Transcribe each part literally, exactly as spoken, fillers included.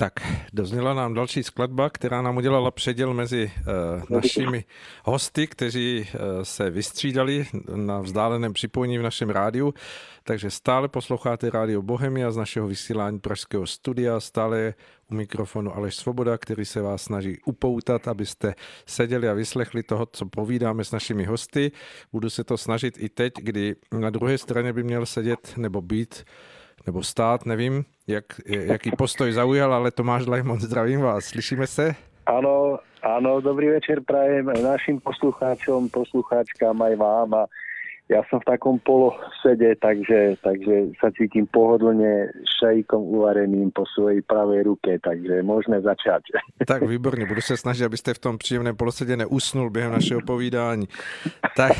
Tak, dozněla nám další skladba, která nám udělala předěl mezi uh, našimi hosty, kteří uh, se vystřídali na vzdáleném připojení v našem rádiu. Takže stále posloucháte Rádio Bohemia z našeho vysílání pražského studia, stále u mikrofonu Aleš Svoboda, který se vás snaží upoutat, abyste seděli a vyslechli toho, co povídáme s našimi hosty. Budu se to snažit i teď, kdy na druhé straně by měl sedět nebo být nebo stát, nevím, jak, jaký postoj zaujal, ale Tomáš Lajmon, zdravím vás, slyšíme se? Ano, ano, dobrý večer prajem našim poslucháčům, poslucháčkám aj vám a ja som v takom polosede, takže, takže sa cítim pohodlne šajíkom uvareným po svojej pravej ruke, takže môžeme začať. Tak výborně, budu se snažit, abyste v tom příjemném polosedě neusnul během našeho povídání. Tak...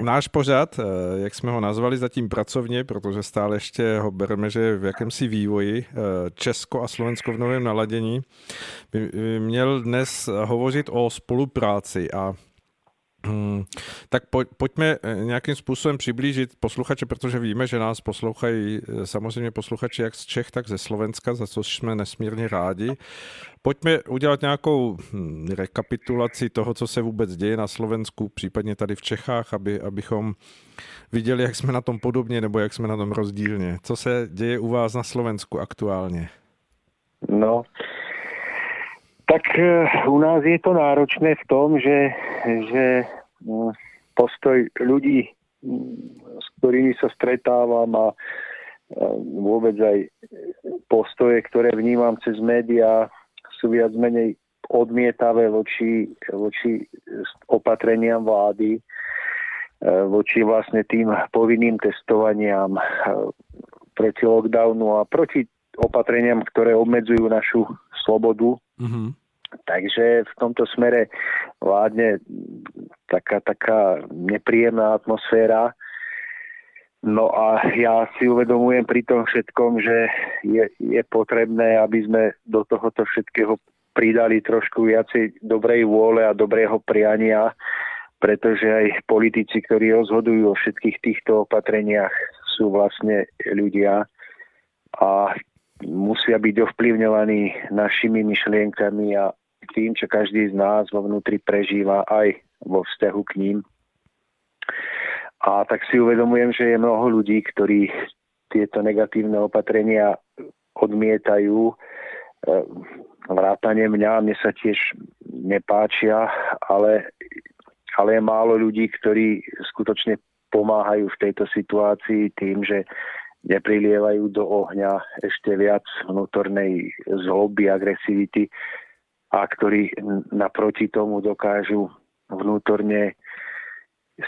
Náš pořad, jak jsme ho nazvali zatím pracovně, protože stále ještě ho bereme, že v jakémsi vývoji Česko a Slovensko v novém naladění, by měl dnes hovořit o spolupráci a Hmm, tak poj- pojďme nějakým způsobem přiblížit posluchače, protože víme, že nás poslouchají samozřejmě posluchači jak z Čech, tak ze Slovenska, za což jsme nesmírně rádi. Pojďme udělat nějakou rekapitulaci toho, co se vůbec děje na Slovensku, případně tady v Čechách, aby, abychom viděli, jak jsme na tom podobně nebo jak jsme na tom rozdílně. Co se děje u vás na Slovensku aktuálně? No... Tak u nás je to náročné v tom, že, že postoj ľudí, s ktorými sa stretávam a vôbec aj postoje, ktoré vnímam cez médiá, sú viac menej odmietavé voči, voči opatreniam vlády, voči vlastne tým povinným testovaniam proti lockdownu a proti opatreniam, ktoré obmedzujú našu slobodu. Mm-hmm. Takže v tomto smere vládne taká, taká nepríjemná atmosféra. No a ja si uvedomujem pri tom všetkom, že je, je potrebné, aby sme do tohoto všetkého pridali trošku viacej dobrej vôle a dobrého priania, pretože aj politici, ktorí rozhodujú o všetkých týchto opatreniach, sú vlastne ľudia a musia byť ovplyvňovaní našimi myšlienkami a tým, čo každý z nás vo vnútri prežíva aj vo vzťahu k ním. A tak si uvedomujem, že je mnoho ľudí, ktorí tieto negatívne opatrenia odmietajú. Vrátane mňa, mne sa tiež nepáčia, ale, ale je málo ľudí, ktorí skutočne pomáhajú v tejto situácii tým, že neprilievajú do ohňa ešte viac vnútornej zloby, agresivity a ktorí naproti tomu dokážu vnútorne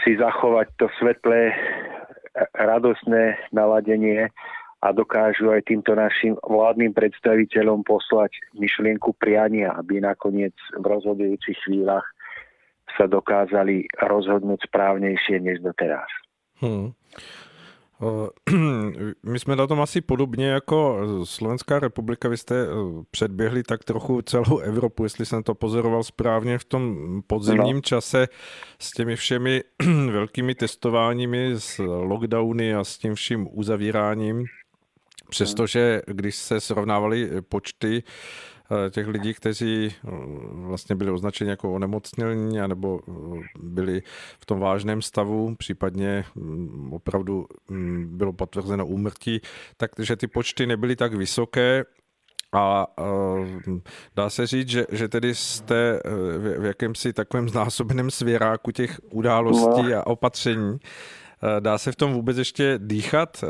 si zachovať to svetlé, radosné naladenie a dokážu aj týmto našim vládnym predstaviteľom poslať myšlienku priania, aby nakoniec v rozhodujúcich chvíľach sa dokázali rozhodnúť správnejšie než doteraz. Hmm. My jsme na tom asi podobně jako Slovenská republika, vy jste předběhli tak trochu celou Evropu, jestli jsem to pozoroval správně v tom podzimním no. čase s těmi všemi velkými testováními, s lockdowny a s tím vším uzavíráním, přestože když se srovnávaly počty těch lidí, kteří vlastně byli označeni jako onemocnění nebo byli v tom vážném stavu, případně opravdu bylo potvrzeno úmrtí, takže ty počty nebyly tak vysoké a dá se říct, že, že tedy jste v jakémsi takovém znásobeném svěráku těch událostí a opatření. Dá se v tom vůbec ještě dýchat?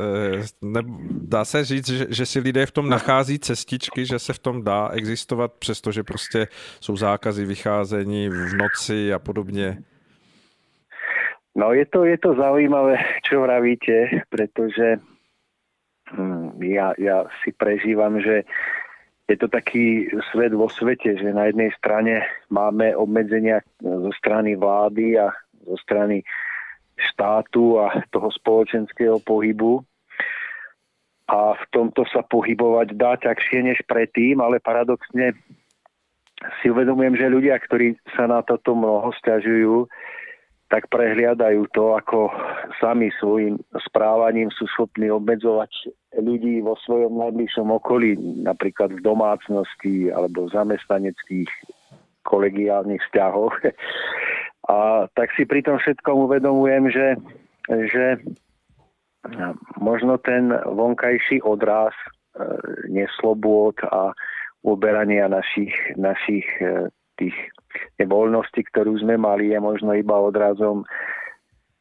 Dá se říct, že, že si lidé v tom nachází cestičky, že se v tom dá existovat, přestože prostě jsou zákazy vycházení v noci a podobně? No je to, je to zaujímavé, čo vravíte, protože hm, ja, ja si prežívam, že je to taký svet vo svete, že na jednej strane máme obmedzenia zo strany vlády a zo strany štátu a toho spoločenského pohybu a v tomto sa pohybovať dá ťažšie než predtým, ale paradoxne si uvedomujem, že ľudia, ktorí sa na toto mnoho sťažujú, tak prehliadajú to, ako sami svojim správaním sú schopní obmedzovať ľudí vo svojom najbližšom okolí, napríklad v domácnosti alebo v zamestnaneckých kolegiálnych vzťahoch. A tak si pri tom všetkom uvedomujem, že, že možno ten vonkajší odraz neslobôd a uberania našich, našich tých voľností, ktorú sme mali, je možno iba odrazom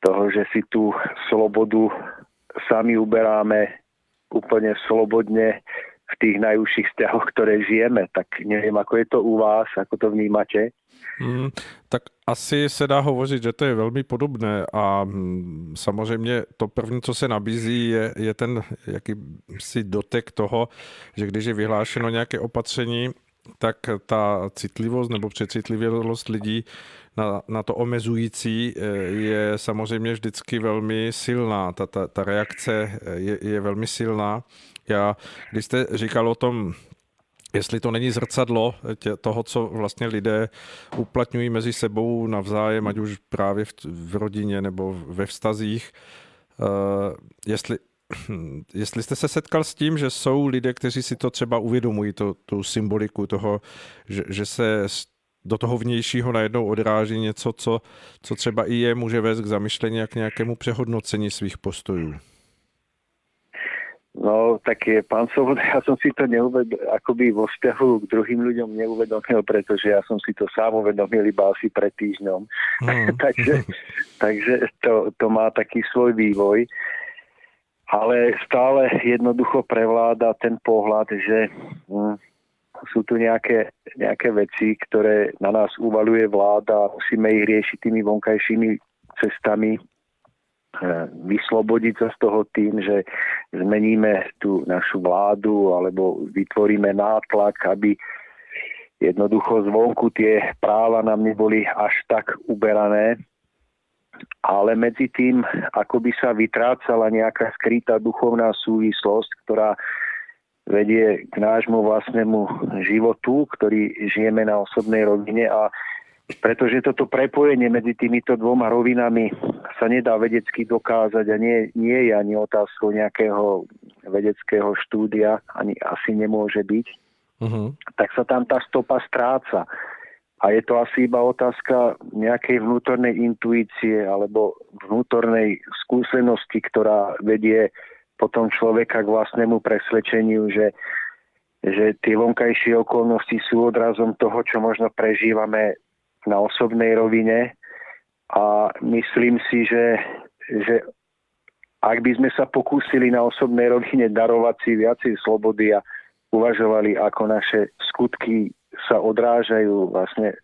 toho, že si tú slobodu sami uberáme úplne slobodne v tých najúžších vzťahoch, ktoré žijeme. Tak neviem, ako je to u vás, ako to vnímate. Hmm, tak asi se dá hovořit, že to je velmi podobné a samozřejmě to první, co se nabízí, je, je ten jakýsi dotek toho, že když je vyhlášeno nějaké opatření, tak ta citlivost nebo přecitlivělost lidí na, na to omezující je samozřejmě vždycky velmi silná. Ta, ta, ta reakce je, je velmi silná. Já, když jste říkal o tom, jestli to není zrcadlo tě, toho, co vlastně lidé uplatňují mezi sebou navzájem, ať už právě v, v rodině nebo ve vztazích, uh, jestli, jestli jste se setkal s tím, že jsou lidé, kteří si to třeba uvědomují, to, tu symboliku toho, že, že se do toho vnějšího najednou odráží něco, co, co třeba i je může vést k zamyšlení a k nějakému přehodnocení svých postojů. No, tak je, pán Svoboda, ja som si to neuvedomil, akoby vo vzťahu k druhým ľuďom neuvedomil, pretože ja som si to sám uvedomil iba asi pred týždňom. Mm. takže takže to, to má taký svoj vývoj. Ale stále jednoducho prevláda ten pohľad, že hm, sú tu nejaké, nejaké veci, ktoré na nás uvaľuje vláda, musíme ich riešiť tými vonkajšími cestami, vyslobodit se z toho tím, že zmeníme tu našu vládu alebo vytvoríme nátlak, aby jednoducho zvonku tie práva nám neboli až tak uberané. Ale medzi tým, ako by sa vytrácala nejaká skrytá duchovná súvislosť, ktorá vedie k nášmu vlastnému životu, ktorý žijeme na osobnej rovine a pretože toto prepojenie medzi týmito dvoma rovinami sa nedá vedecky dokázať a nie, nie je ani otázkou nejakého vedeckého štúdia, ani asi nemôže byť, uh-huh. tak sa tam tá stopa stráca. A je to asi iba otázka nejakej vnútornej intuície alebo vnútornej skúsenosti, ktorá vedie potom človeka k vlastnému presvedčeniu, že že tie vonkajšie okolnosti sú odrazom toho, čo možno prežívame na osobnej rovine a myslím si, že, že ak by sme sa pokúsili na osobnej rovine darovať si viacej slobody a uvažovali, ako naše skutky sa odrážajú vlastne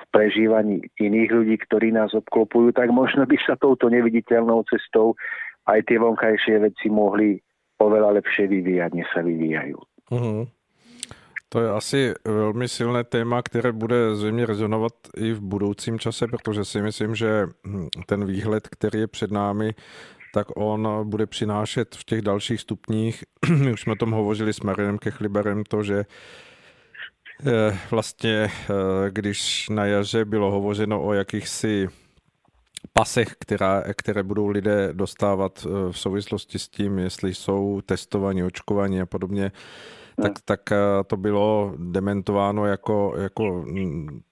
v prežívaní iných ľudí, ktorí nás obklopujú, tak možno by sa touto neviditeľnou cestou aj tie vonkajšie veci mohli oveľa lepšie vyvíjať, než sa vyvíjajú. Mhm. To je asi velmi silné téma, které bude zřejmě rezonovat i v budoucím čase, protože si myslím, že ten výhled, který je před námi, tak on bude přinášet v těch dalších stupních, už jsme o tom hovořili s Mariem Kechlibarem, to, že vlastně, když na jaře bylo hovořeno o jakýchsi pasech, která, které budou lidé dostávat v souvislosti s tím, jestli jsou testovaní, očkovaní a podobně, Tak, tak to bylo dementováno jako, jako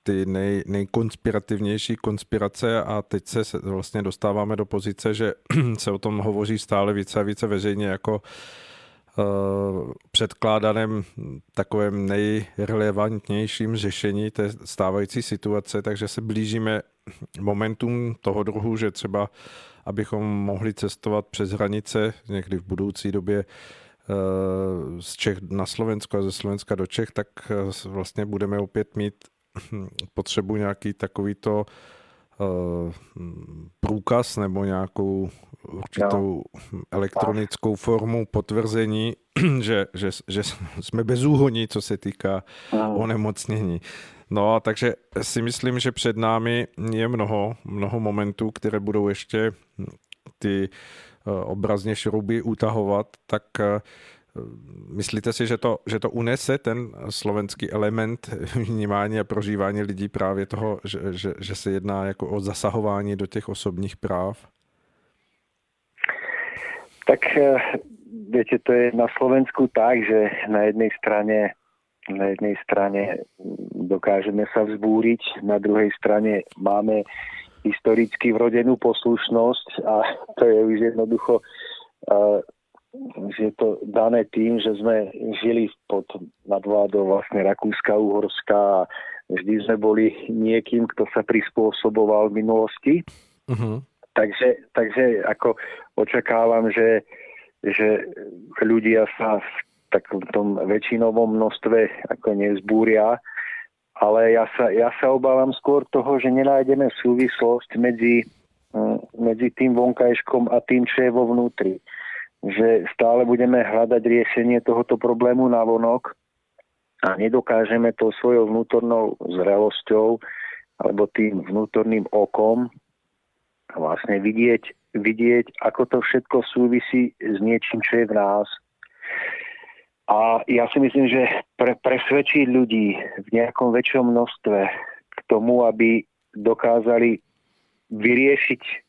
ty nej, nejkonspirativnější konspirace a teď se vlastně dostáváme do pozice, že se o tom hovoří stále více a více veřejně jako uh, předkládaném takovém nejrelevantnějším řešení té stávající situace, takže se blížíme momentům toho druhu, že třeba abychom mohli cestovat přes hranice někdy v budoucí době z Čech na Slovensko a ze Slovenska do Čech, tak vlastně budeme opět mít potřebu nějaký takovýto průkaz nebo nějakou určitou elektronickou formu potvrzení, že, že, že jsme bezúhonní, co se týká onemocnění. No a takže si myslím, že před námi je mnoho, mnoho momentů, které budou ještě ty obrazně šrouby utahovat, tak Myslíte si, že to, že to unese ten slovenský element vnímání a prožívání lidí právě toho, že, že, že se jedná jako o zasahování do těch osobních práv? Tak viete, to je na Slovensku tak, že na jednej strane, na jednej strane dokážeme sa vzbúriť, na druhej strane máme historicky vrodenú poslušnosť a to je už jednoducho uh, je to dané tým, že sme žili pod nadvládou vlastne Rakúska, Uhorska a vždy sme boli niekým, kto sa prispôsoboval v minulosti. Uh-huh. Takže, takže ako očakávam, že, že ľudia sa v takom tom väčšinovom množstve ako nevzbúria, ale ja sa, ja sa obávam skôr toho, že nenájdeme súvislosť medzi, medzi tým vonkajškom a tým, čo je vo vnútri. Že stále budeme hľadať riešenie tohoto problému navonok a nedokážeme to svojou vnútornou zrelosťou alebo tým vnútorným okom vlastne vidieť, vidieť, ako to všetko súvisí s niečím, čo je v nás. A ja si myslím, že pre, presvedčiť ľudí v nejakom väčšom množstve k tomu, aby dokázali vyriešiť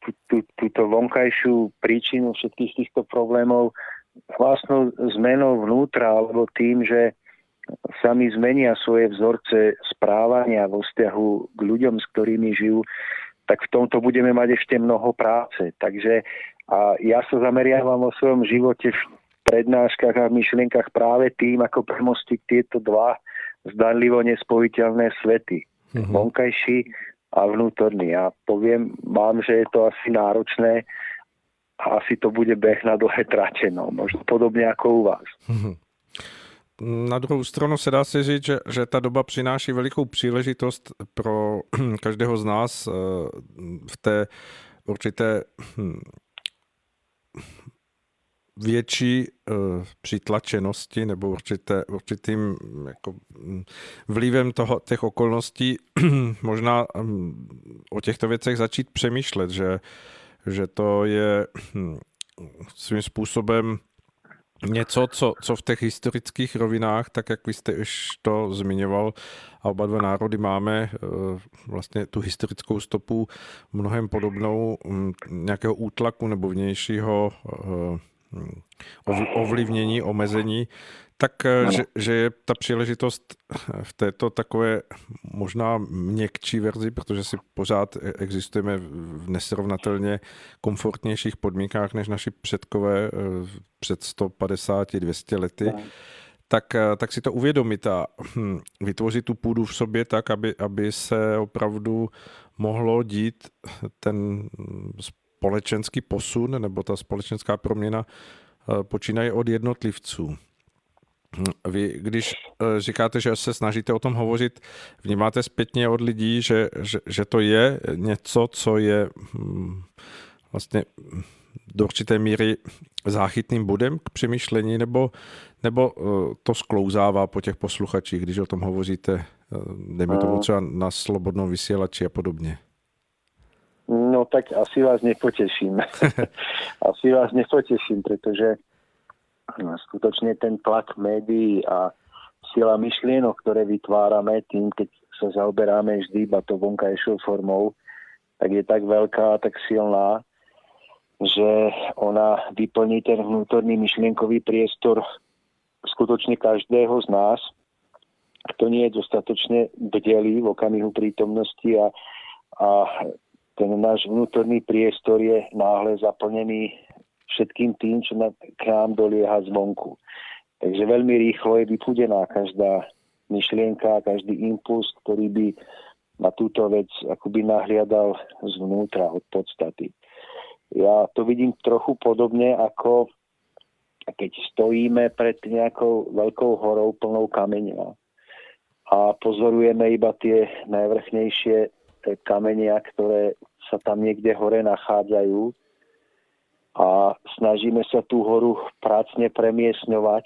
Tú, túto vonkajšiu príčinu všetkých týchto problémov vlastnou zmenou vnútra alebo tým, že sami zmenia svoje vzorce správania vo vzťahu k ľuďom, s ktorými žijú, tak v tomto budeme mať ešte mnoho práce. Takže a ja sa zameriavam vo svojom živote v prednáškach a v myšlienkach práve tým, ako premostiť tieto dva zdanlivo nespojiteľné svety. Mm-hmm. Vonkajší a vnútorný. Ja poviem vám, že je to asi náročné a asi to bude beh na dlhé trate, no, možno podobně jako u vás. Na druhou stranu se dá si říct, že, že ta doba přináší velikou příležitost pro každého z nás v té určité větší přitlačenosti nebo určité, určitým jako vlivem toho, těch okolností možná o těchto věcech začít přemýšlet, že, že to je svým způsobem něco, co, co v těch historických rovinách, tak jak vy jste už to zmiňoval, a oba dva národy máme vlastně tu historickou stopu mnohem podobnou nějakého útlaku nebo vnějšího ovlivnění, omezení, tak že, že je ta příležitost v této takové možná měkčí verzi, protože si pořád existujeme v nesrovnatelně komfortnějších podmínkách než naši předkové před sto padesáti až dvěma sty lety, tak, tak si to uvědomit a vytvořit tu půdu v sobě tak, aby, aby se opravdu mohlo dít ten společenský posun nebo ta společenská proměna počínaje od jednotlivců. Vy, když říkáte, že se snažíte o tom hovořit, vnímáte zpětně od lidí, že, že, že to je něco, co je vlastně do určité míry záchytným bodem k přemýšlení, nebo, nebo to sklouzává po těch posluchačích, když o tom hovoříte, dejme tomu třeba na Slobodnom Vysielači a podobně? No tak asi vás nepoteším. asi vás nepoteším, pretože skutočne ten tlak médií a sila myšlienok, ktoré vytvárame tým, keď sa zaoberáme vždy iba to vonkajšou formou, tak je tak veľká a tak silná, že ona vyplní ten vnútorný myšlienkový priestor skutočne každého z nás, kto nie je dostatočne bdelý v okamihu prítomnosti a, a ten náš vnútorný priestor je náhle zaplnený všetkým tým, čo k nám dolieha zvonku. Takže veľmi rýchlo je vypudená každá myšlienka, každý impuls, ktorý by na túto vec akoby nahliadal zvnútra od podstaty. Ja to vidím trochu podobne, ako keď stojíme pred nejakou veľkou horou plnou kameňa a pozorujeme iba tie najvrchnejšie kamenia, ktoré sa tam niekde hore nachádzajú a snažíme sa tú horu prácne premiesňovať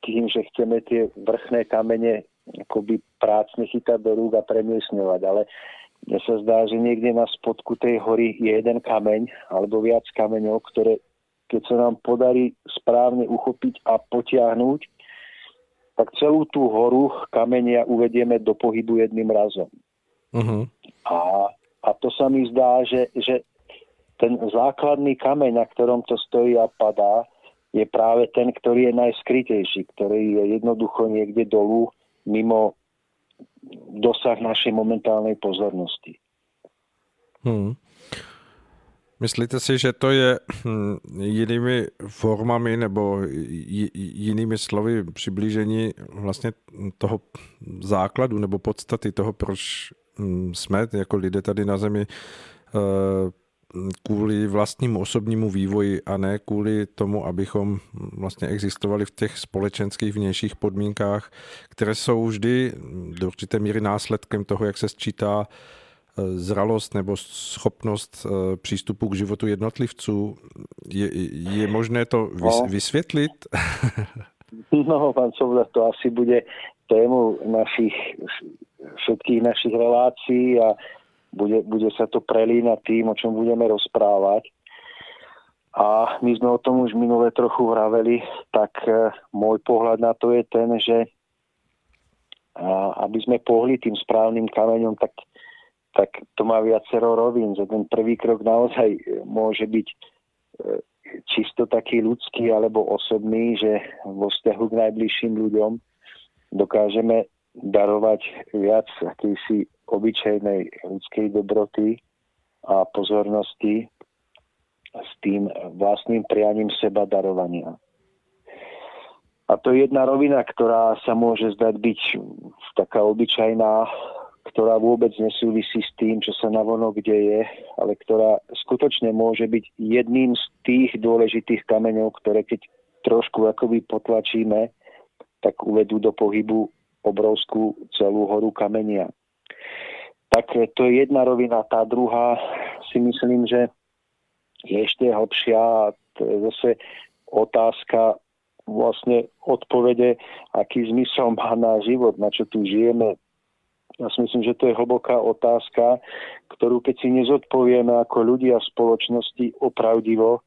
tým, že chceme tie vrchné kamene akoby prácne chytať do rúk a premiesňovať. Ale mne sa zdá, že niekde na spodku tej hory je jeden kameň alebo viac kameňov, ktoré keď sa nám podarí správne uchopiť a potiahnuť, tak celú tú horu kamenia uvedieme do pohybu jedným razom. Uh-huh. A, a to sa mi zdá, že, že ten základný kameň, na ktorom to stojí a padá, je práve ten, ktorý je najskrytejší, ktorý je jednoducho niekde dolu, mimo dosah našej momentálnej pozornosti. Hmm. Myslíte si, že to je jinými formami nebo jinými slovy přiblížení vlastně toho základu nebo podstaty toho, proč jsme jako lidé tady na Zemi kvůli vlastnímu osobnímu vývoji a ne kvůli tomu, abychom vlastně existovali v těch společenských vnějších podmínkách, které jsou vždy do určité míry následkem toho, jak se sčítá zralost nebo schopnost přístupu k životu jednotlivců. Je, je možné to vysvětlit? No, pan Svoboda, to asi bude tému našich, všetkých našich relácií a bude, bude sa to prelínať tým, o čom budeme rozprávať. A my sme o tom už minule trochu vraveli, tak môj pohľad na to je ten, že aby sme pohli tým správnym kameňom, tak tak to má viacero rovín, že ten prvý krok naozaj môže byť čisto taký ľudský alebo osobný, že vo vzťahu k najbližším ľuďom dokážeme darovať viac akýsi obyčajnej ľudskej dobroty a pozornosti s tým vlastným prianím seba darovania. A to je jedna rovina, ktorá sa môže zdať byť taká obyčajná, ktorá vôbec nesúvisí s tým, čo sa navonok deje, ale ktorá skutočne môže byť jedným z tých dôležitých kameňov, ktoré keď trošku akoby potlačíme, tak uvedú do pohybu obrovskú celú horu kamenia. Tak to je jedna rovina. Tá druhá si myslím, že je ešte hlbšia. To je zase otázka vlastne odpovede, aký zmysel má náš život, na čo tu žijeme. Ja si myslím, že to je hlboká otázka, ktorú keď si nezodpovieme ako ľudia v spoločnosti opravdivo,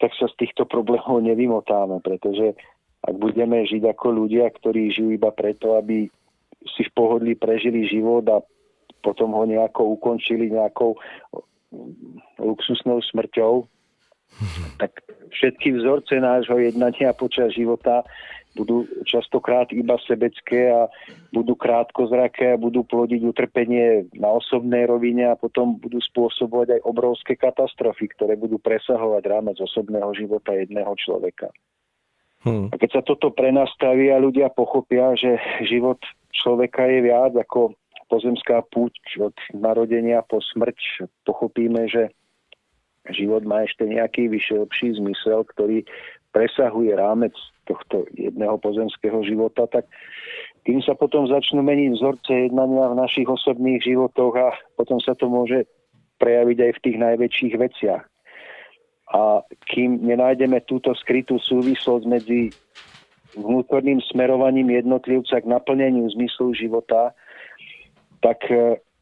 tak sa z týchto problémov nevymotáme, pretože ak budeme žiť ako ľudia, ktorí žijú iba preto, aby si v pohodlí prežili život a potom ho nejako ukončili nejakou luxusnou smrťou, tak všetky vzorce nášho jednania počas života budú častokrát iba sebecké a budú krátkozraké a budú plodiť utrpenie na osobnej rovine a potom budú spôsobovať aj obrovské katastrofy, ktoré budú presahovať rámec osobného života jedného človeka. Hmm. A keď sa toto prenastaví a ľudia pochopia, že život človeka je viac ako pozemská púť od narodenia po smrť, pochopíme, že život má ešte nejaký vyšší zmysel, ktorý presahuje rámec tohto jedného pozemského života, tak tým sa potom začnú meniť vzorce jednania v našich osobných životoch a potom sa to môže prejaviť aj v tých najväčších veciach. A kým nenájdeme túto skrytú súvislosť medzi vnútorným smerovaním jednotlivca k naplneniu zmyslu života, tak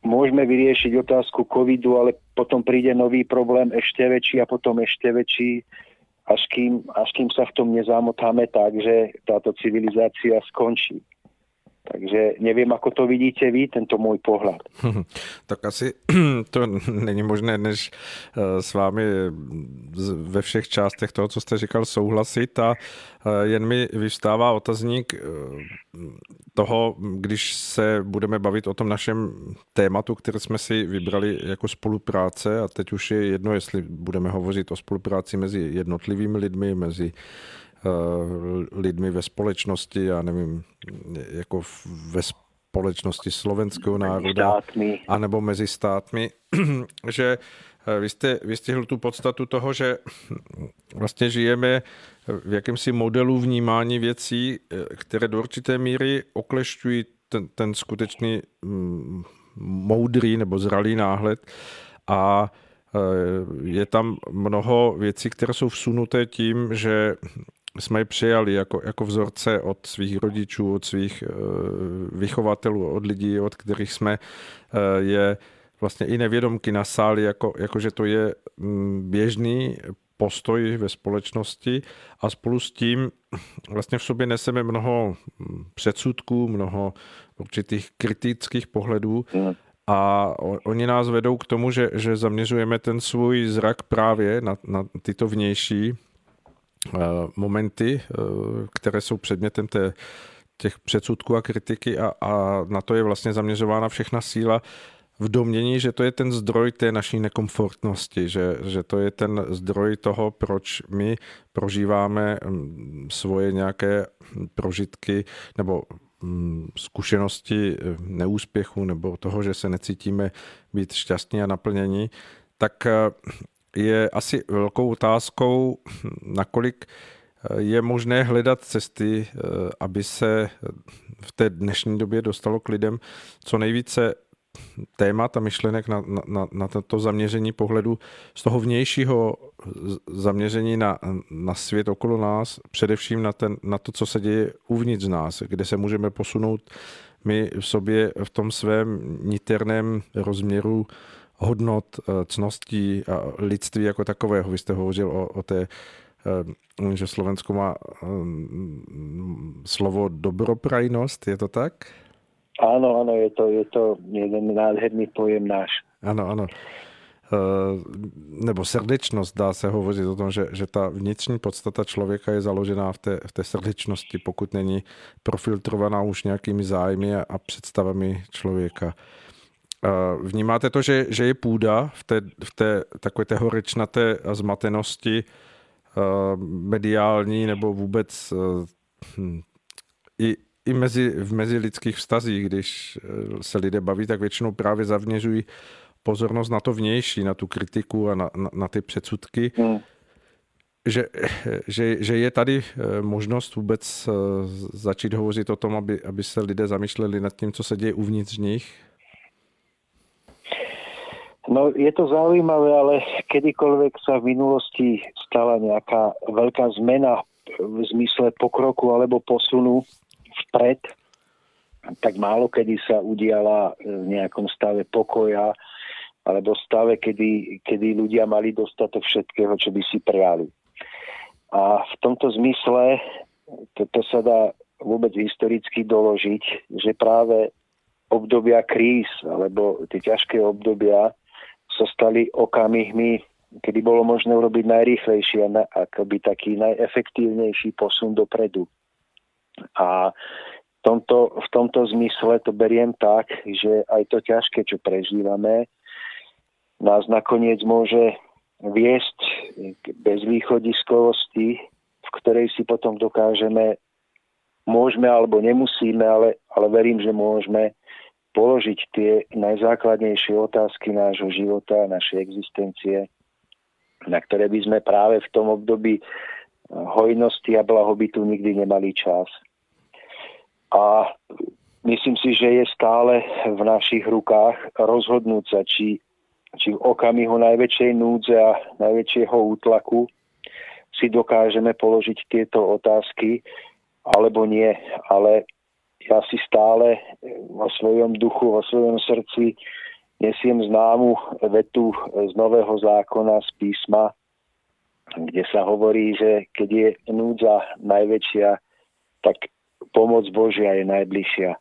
môžeme vyriešiť otázku covidu, ale potom príde nový problém ešte väčší a potom ešte väčší, až kým, až kým sa v tom nezamotáme tak, že táto civilizácia skončí. Takže nevím, ako to vidíte vy, tento môj pohľad. Tak asi to není možné, než s vámi ve všech částech toho, co jste říkal, souhlasit a jen mi vyvstává otazník toho, když se budeme bavit o tom našem tématu, které jsme si vybrali jako spolupráce a teď už je jedno, jestli budeme hovořit o spolupráci mezi jednotlivými lidmi, mezi lidmi ve společnosti, já nevím, jako ve společnosti slovenského národa, anebo mezi státmi, že vy jste vystihl tu podstatu toho, že vlastně žijeme v jakémsi modelu vnímání věcí, které do určité míry oklešťují ten, ten skutečný moudrý nebo zralý náhled a je tam mnoho věcí, které jsou vsunuté tím, že jsme je přijali jako, jako vzorce od svých rodičů, od svých uh, vychovatelů, od lidí, od kterých jsme uh, je vlastně i nevědomky nasáli, jako, jako že to je um, běžný postoji ve společnosti a spolu s tím vlastně v sobě neseme mnoho předsudků, mnoho určitých kritických pohledů a oni nás vedou k tomu, že, že zaměřujeme ten svůj zrak právě na, na tyto vnější momenty, které jsou předmětem té, těch předsudků a kritiky a, a na to je vlastně zaměřována všechna síla v domnění, že to je ten zdroj té naší nekomfortnosti, že, že to je ten zdroj toho, proč my prožíváme svoje nějaké prožitky nebo zkušenosti neúspěchu nebo toho, že se necítíme být šťastní a naplnění, tak je asi velkou otázkou, nakolik je možné hledat cesty, aby se v té dnešní době dostalo k lidem co nejvíce témat a myšlenek na, na, na to zaměření pohledu z toho vnějšího zaměření na, na svět okolo nás, především na, ten, na to, co se děje uvnitř nás, kde se můžeme posunout my v sobě v tom svém niterném rozměru hodnot, cností a lidství jako takového. Vy jste hovořil o, o té, že Slovensko má slovo dobroprajnosť, je to tak? Áno, áno, je to, je to jeden nádherný pojem náš. Ano, ano. E, nebo srdečnost, dá se hovořit o tom, že, že ta vnitřní podstata člověka je založená v té, v té srdečnosti, pokud není profiltrovaná už nějakými zájmy a, a představami člověka. E, vnímáte to, že, že je půda v té, v té takové té horečnaté zmatenosti e, mediální nebo vůbec e, i I mezi, v mezilidských vztazích, když se lidé baví, tak většinou právě zaměřují pozornost na to vnější, na tu kritiku a na, na, na ty předsudky. Mm. Že, že, že je tady možnost vůbec začít hovořit o tom, aby, aby se lidé zamýšleli nad tím, co se děje uvnitř nich? No, je to zaujímavé, ale kedykoľvek sa v minulosti stala nejaká veľká zmena v zmysle pokroku alebo posunu vpred, tak málo kedy sa udiala v nejakom stave pokoja alebo stave, kedy, kedy ľudia mali dostatok všetkého, čo by si prijali. A v tomto zmysle to, to sa dá vôbec historicky doložiť, že práve obdobia kríz alebo tie ťažké obdobia sa stali okamihmi, kedy bolo možné urobiť najrýchlejší a akoby taký najefektívnejší posun dopredu. A v tomto, v tomto zmysle to beriem tak, že aj to ťažké, čo prežívame, nás nakoniec môže viesť k bezvýchodiskovosti, v ktorej si potom dokážeme, môžeme alebo nemusíme, ale, ale verím, že môžeme položiť tie najzákladnejšie otázky nášho života, našej existencie, na ktoré by sme práve v tom období hojnosti a blahobytu nikdy nemali čas. A myslím si, že je stále v našich rukách rozhodnúť sa, či, či v okamihu najväčšej núdze a najväčšieho útlaku si dokážeme položiť tieto otázky, alebo nie. Ale ja si stále vo svojom duchu, vo svojom srdci nesiem známu vetu z Nového zákona, z písma, kde sa hovorí, že keď je núdza najväčšia, tak pomoc Božia je najbližšia.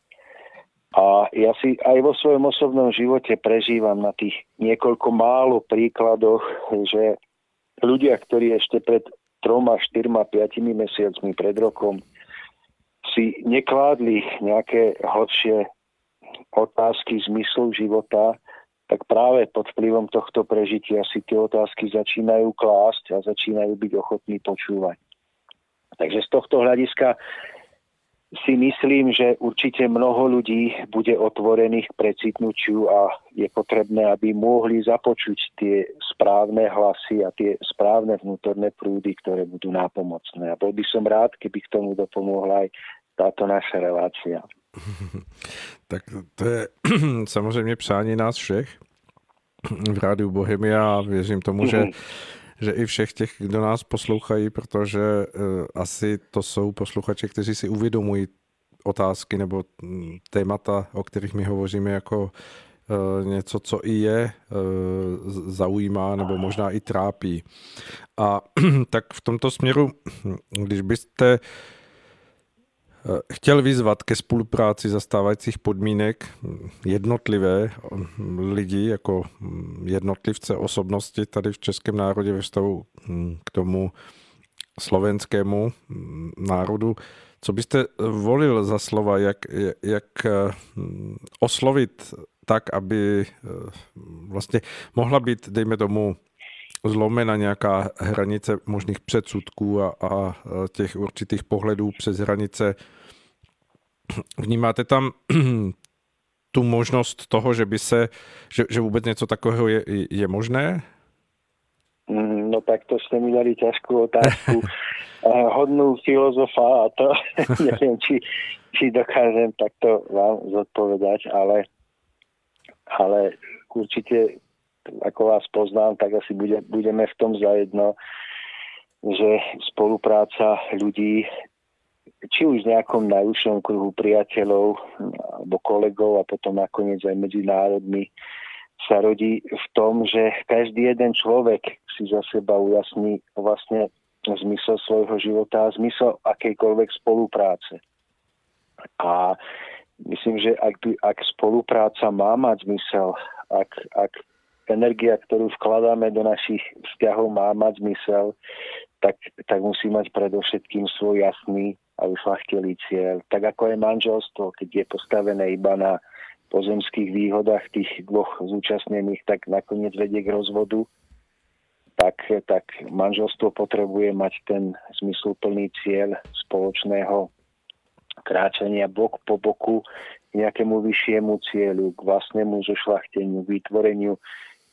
A ja si aj vo svojom osobnom živote prežívam na tých niekoľko málo príkladoch, že ľudia, ktorí ešte pred troma, štyrma, piatimi mesiacmi pred rokom si nekládli nejaké hlbšie otázky zmyslu života, tak práve pod vplyvom tohto prežitia si tie otázky začínajú klásť a začínajú byť ochotní počúvať. Takže z tohto hľadiska si myslím, že určite mnoho ľudí bude otvorených k precitnutiu a je potrebné, aby mohli započuť tie správne hlasy a tie správne vnútorné prúdy, ktoré budú nápomocné. A bol by som rád, keby k tomu dopomohla aj táto naša relácia. Tak to je samozřejmě přání nás všech v Rádiu Bohemia a věřím tomu, že, že i všech těch, kdo nás poslouchají, protože asi to jsou posluchači, kteří si uvědomují otázky nebo témata, o kterých my hovoříme jako něco, co i je zaujímá nebo možná i trápí. A tak v tomto směru, když byste chtěl vyzvat ke spolupráci za stávajících podmínek jednotlivé lidi jako jednotlivce osobnosti tady v českém národě ve vztahu k tomu slovenskému národu, co byste volil za slova, jak, jak oslovit tak, aby vlastně mohla být, dejme tomu, zlomena nějaká hranice možných předsudků a, a těch určitých pohledů přes hranice. Vnímáte tam tu možnost toho, že by se, že, že vůbec něco takového je, je možné? No tak to ste mi dali ťažkú otázku, hodnú filozofa a to neviem, či, či dokážem takto vám zodpovedať, ale, ale určite, ako vás poznám, tak asi bude, budeme v tom zajedno, že spolupráca ľudí, či už v nejakom najúžšom kruhu priateľov alebo kolegov a potom nakoniec aj medzinárodní, sa rodí v tom, že každý jeden človek si za seba ujasní vlastne zmysel svojho života a zmysel akejkoľvek spolupráce. A myslím, že ak, by, ak spolupráca má mať zmysel, ak, ak energia, ktorú vkladáme do našich vzťahov má mať zmysel, tak, tak musí mať predovšetkým svoj jasný a ušľachtilý cieľ. Tak ako je manželstvo, keď je postavené iba na pozemských výhodách tých dvoch zúčastnených, tak nakoniec vedie k rozvodu, tak, tak manželstvo potrebuje mať ten zmysluplný cieľ spoločného kráčania bok po boku k nejakému vyššiemu cieľu, k vlastnému zošľachteniu, k vytvoreniu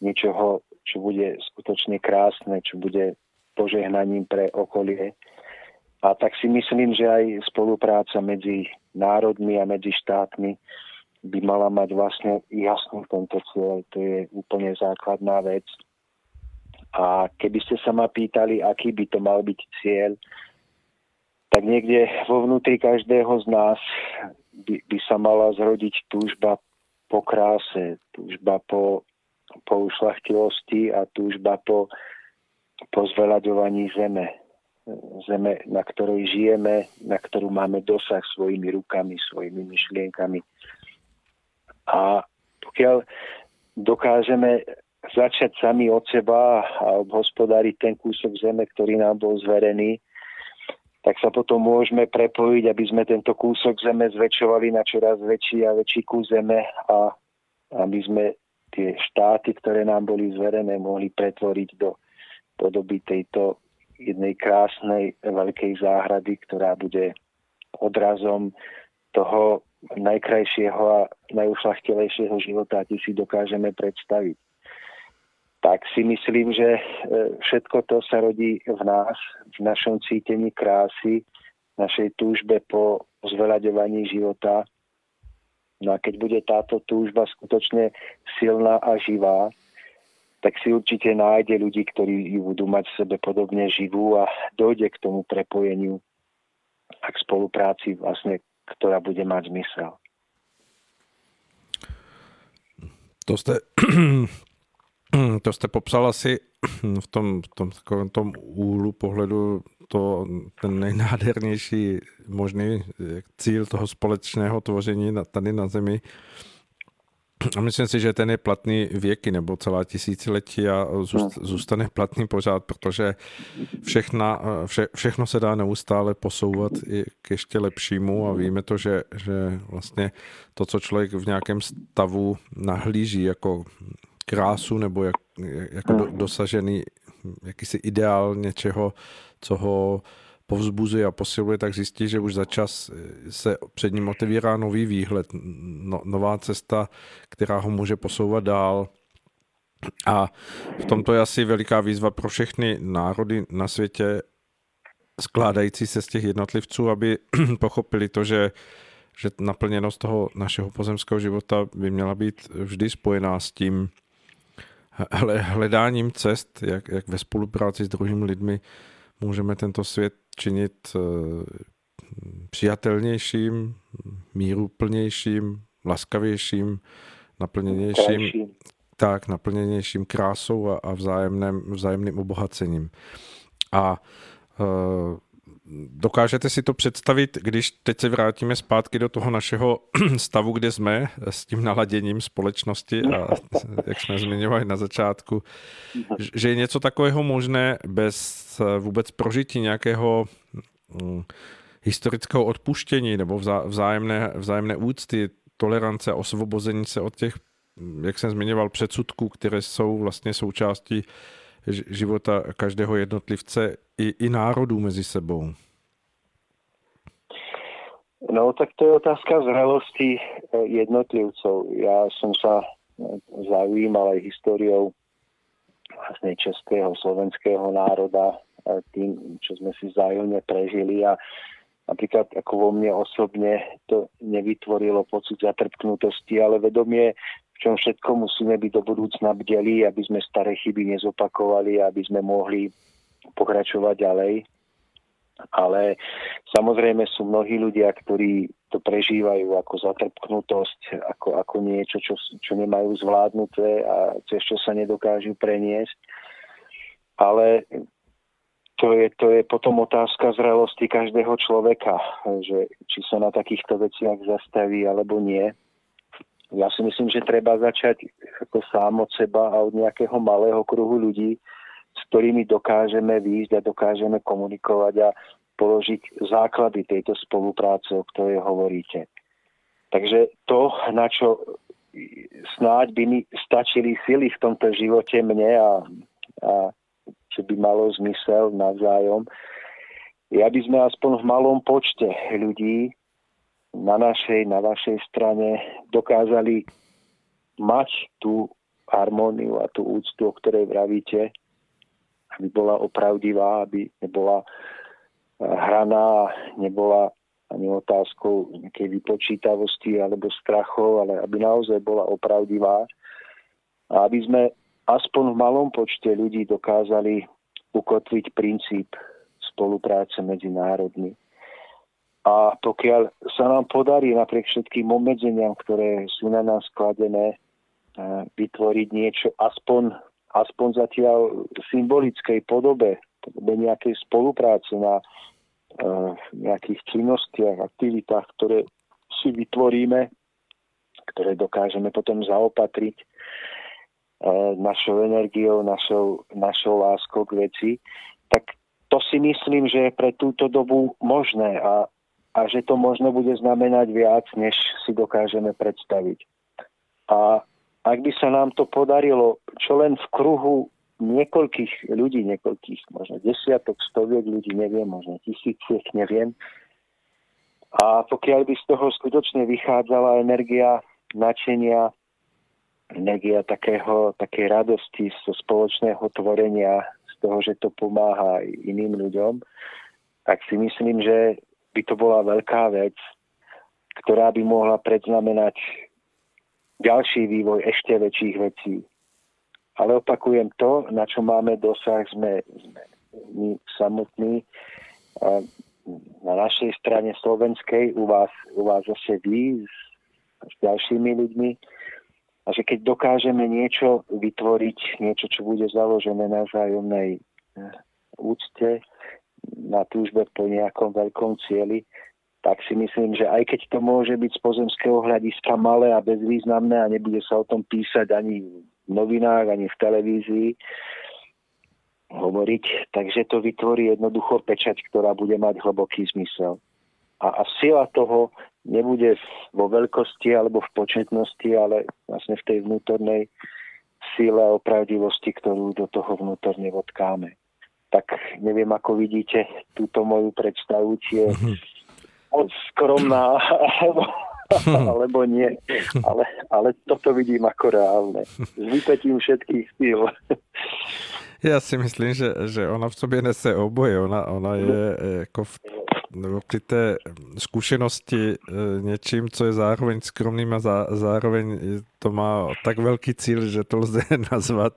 niečoho, čo bude skutočne krásne, čo bude požehnaním pre okolie. A tak si myslím, že aj spolupráca medzi národmi a medzi štátmi by mala mať vlastne jasný tento cieľ. To je úplne základná vec. A keby ste sa ma pýtali, aký by to mal byť cieľ, tak niekde vo vnútri každého z nás by, by sa mala zrodiť túžba po kráse, túžba po, po ušľachtilosti a túžba po, po zvelaďovaní zeme. Zeme, na ktorej žijeme, na ktorú máme dosah svojimi rukami, svojimi myšlienkami. A pokiaľ dokážeme začať sami od seba a obhospodáriť ten kúsok zeme, ktorý nám bol zverený, tak sa potom môžeme prepojiť, aby sme tento kúsok zeme zväčšovali na čoraz väčší a väčší kus zeme a aby sme tie štáty, ktoré nám boli zverené, mohli pretvoriť do podoby tejto jednej krásnej veľkej záhrady, ktorá bude odrazom toho najkrajšieho a najušľachtilejšieho života, aký si dokážeme predstaviť. Tak si myslím, že všetko to sa rodí v nás, v našom cítení krásy, v našej túžbe po zvelaďovaní života. No a keď bude táto túžba skutočne silná a živá, tak si určite nájde ľudí, ktorí ju budú mať v sebe podobne živú a dojde k tomu prepojeniu a k spolupráci vlastne, která bude mít smysl. To jste, to jste popsal asi v tom, v tom, v tom úhlu pohledu to ten nejnádhernější možný cíl toho společného tvoření tady na zemi. A myslím si, že ten je platný věky nebo celá tisíciletí a zůstane platný pořád, protože všechna, vše, všechno se dá neustále posouvat i k ještě lepšímu a víme to, že, že vlastně to, co člověk v nějakém stavu nahlíží jako krásu nebo jak, jako do, dosažený jakýsi ideál něčeho, co ho povzbuzuje a posiluje, tak zjistí, že už za čas se před ním otevírá nový výhled, no, nová cesta, která ho může posouvat dál. A v tomto je asi veliká výzva pro všechny národy na světě, skládající se z těch jednotlivců, aby pochopili to, že, že naplněnost toho našeho pozemského života by měla být vždy spojená s tím hledáním cest, jak, jak ve spolupráci s druhými lidmi můžeme tento svět činit přijatelnějším, míruplnějším, laskavějším, naplněnějším, krajším. tak naplněnějším krásou a, a vzájemném, vzájemným obohacením. A uh, dokážete si to představit, když teď se vrátíme zpátky do toho našeho stavu, kde jsme, s tím naladěním společnosti a jak jsme zmiňovali na začátku, že je něco takového možné bez vůbec prožití nějakého historického odpuštění nebo vzájemné, vzájemné úcty, tolerance a osvobození se od těch, jak jsem zmiňoval, předsudků, které jsou vlastně součástí života každého jednotlivce i, i národů mezi sebou? No, tak to je otázka zrelosti jednotlivcov. Ja som sa zaujímal aj históriou vlastne českého, slovenského národa, tým, čo sme si vzájomne prežili a napríklad ako vo mne osobne to nevytvorilo pocit zatrpknutosti, ale vedomie, v čom všetko musíme byť do budúcna bdeli, aby sme staré chyby nezopakovali, aby sme mohli pokračovať ďalej. Ale samozrejme sú mnohí ľudia, ktorí to prežívajú ako zatrpknutosť, ako, ako niečo, čo, čo nemajú zvládnuté a cez čo sa nedokážu preniesť. Ale to je, to je potom otázka zrelosti každého človeka, že či sa na takýchto veciach zastaví alebo nie. Ja si myslím, že treba začať ako sám od seba a od nejakého malého kruhu ľudí, s ktorými dokážeme výjsť a dokážeme komunikovať a položiť základy tejto spolupráce, o ktorej hovoríte. Takže to, na čo snáď by mi stačili sily v tomto živote mne a, a čo by malo zmysel navzájom, je, aby sme aspoň v malom počte ľudí na našej, na vašej strane dokázali mať tú harmóniu a tú úctu, o ktorej vravíte, aby bola opravdivá, aby nebola hraná, nebola ani otázkou nejakej vypočítavosti alebo strachov, ale aby naozaj bola opravdivá. A aby sme aspoň v malom počte ľudí dokázali ukotviť princíp spolupráce medzi národmi. A pokiaľ sa nám podarí napriek všetkým obmedzeniam, ktoré sú na nás kladené, vytvoriť niečo aspoň aspoň zatiaľ v symbolickej podobe, podobe nejakej spolupráce na e, nejakých činnostiach, aktivitách, ktoré si vytvoríme, ktoré dokážeme potom zaopatriť e, našou energiou, našou, našou láskou k veci, tak to si myslím, že je pre túto dobu možné a, a že to možno bude znamenať viac, než si dokážeme predstaviť. A ak by sa nám to podarilo, čo len v kruhu niekoľkých ľudí, niekoľkých, možno desiatok, stoviek ľudí, neviem, možno tisíciek, neviem. A pokiaľ by z toho skutočne vychádzala energia nadšenia, energia takého, takej radosti zo spoločného tvorenia, z toho, že to pomáha iným ľuďom, tak si myslím, že by to bola veľká vec, ktorá by mohla predznamenať ďalší vývoj ešte väčších vecí. Ale opakujem to, na čo máme dosah, sme, sme my samotní. Na našej strane slovenskej, u vás, u vás zase vy s, s ďalšími ľuďmi. A že keď dokážeme niečo vytvoriť, niečo, čo bude založené na vzájomnej úcte, na túžbe po nejakom veľkom cieli, tak si myslím, že aj keď to môže byť z pozemského hľadiska malé a bezvýznamné a nebude sa o tom písať ani v novinách, ani v televízii hovoriť, takže to vytvorí jednoducho pečať, ktorá bude mať hlboký zmysel. A, a sila toho nebude vo veľkosti alebo v početnosti, ale vlastne v tej vnútornej sile a opravdivosti, ktorú do toho vnútorne vodkáme. Tak neviem, ako vidíte túto moju predstavu, či je skromná, alebo, alebo nie. Ale, ale toto vidím ako reálne. S vypetím všetkých síl. Ja si myslím, že, že ona v sobě nese oboje. Ona, ona je jako v, v té zkušenosti něčím, co je zároveň skromným a zá, zároveň to má tak velký cíl, že to lze nazvat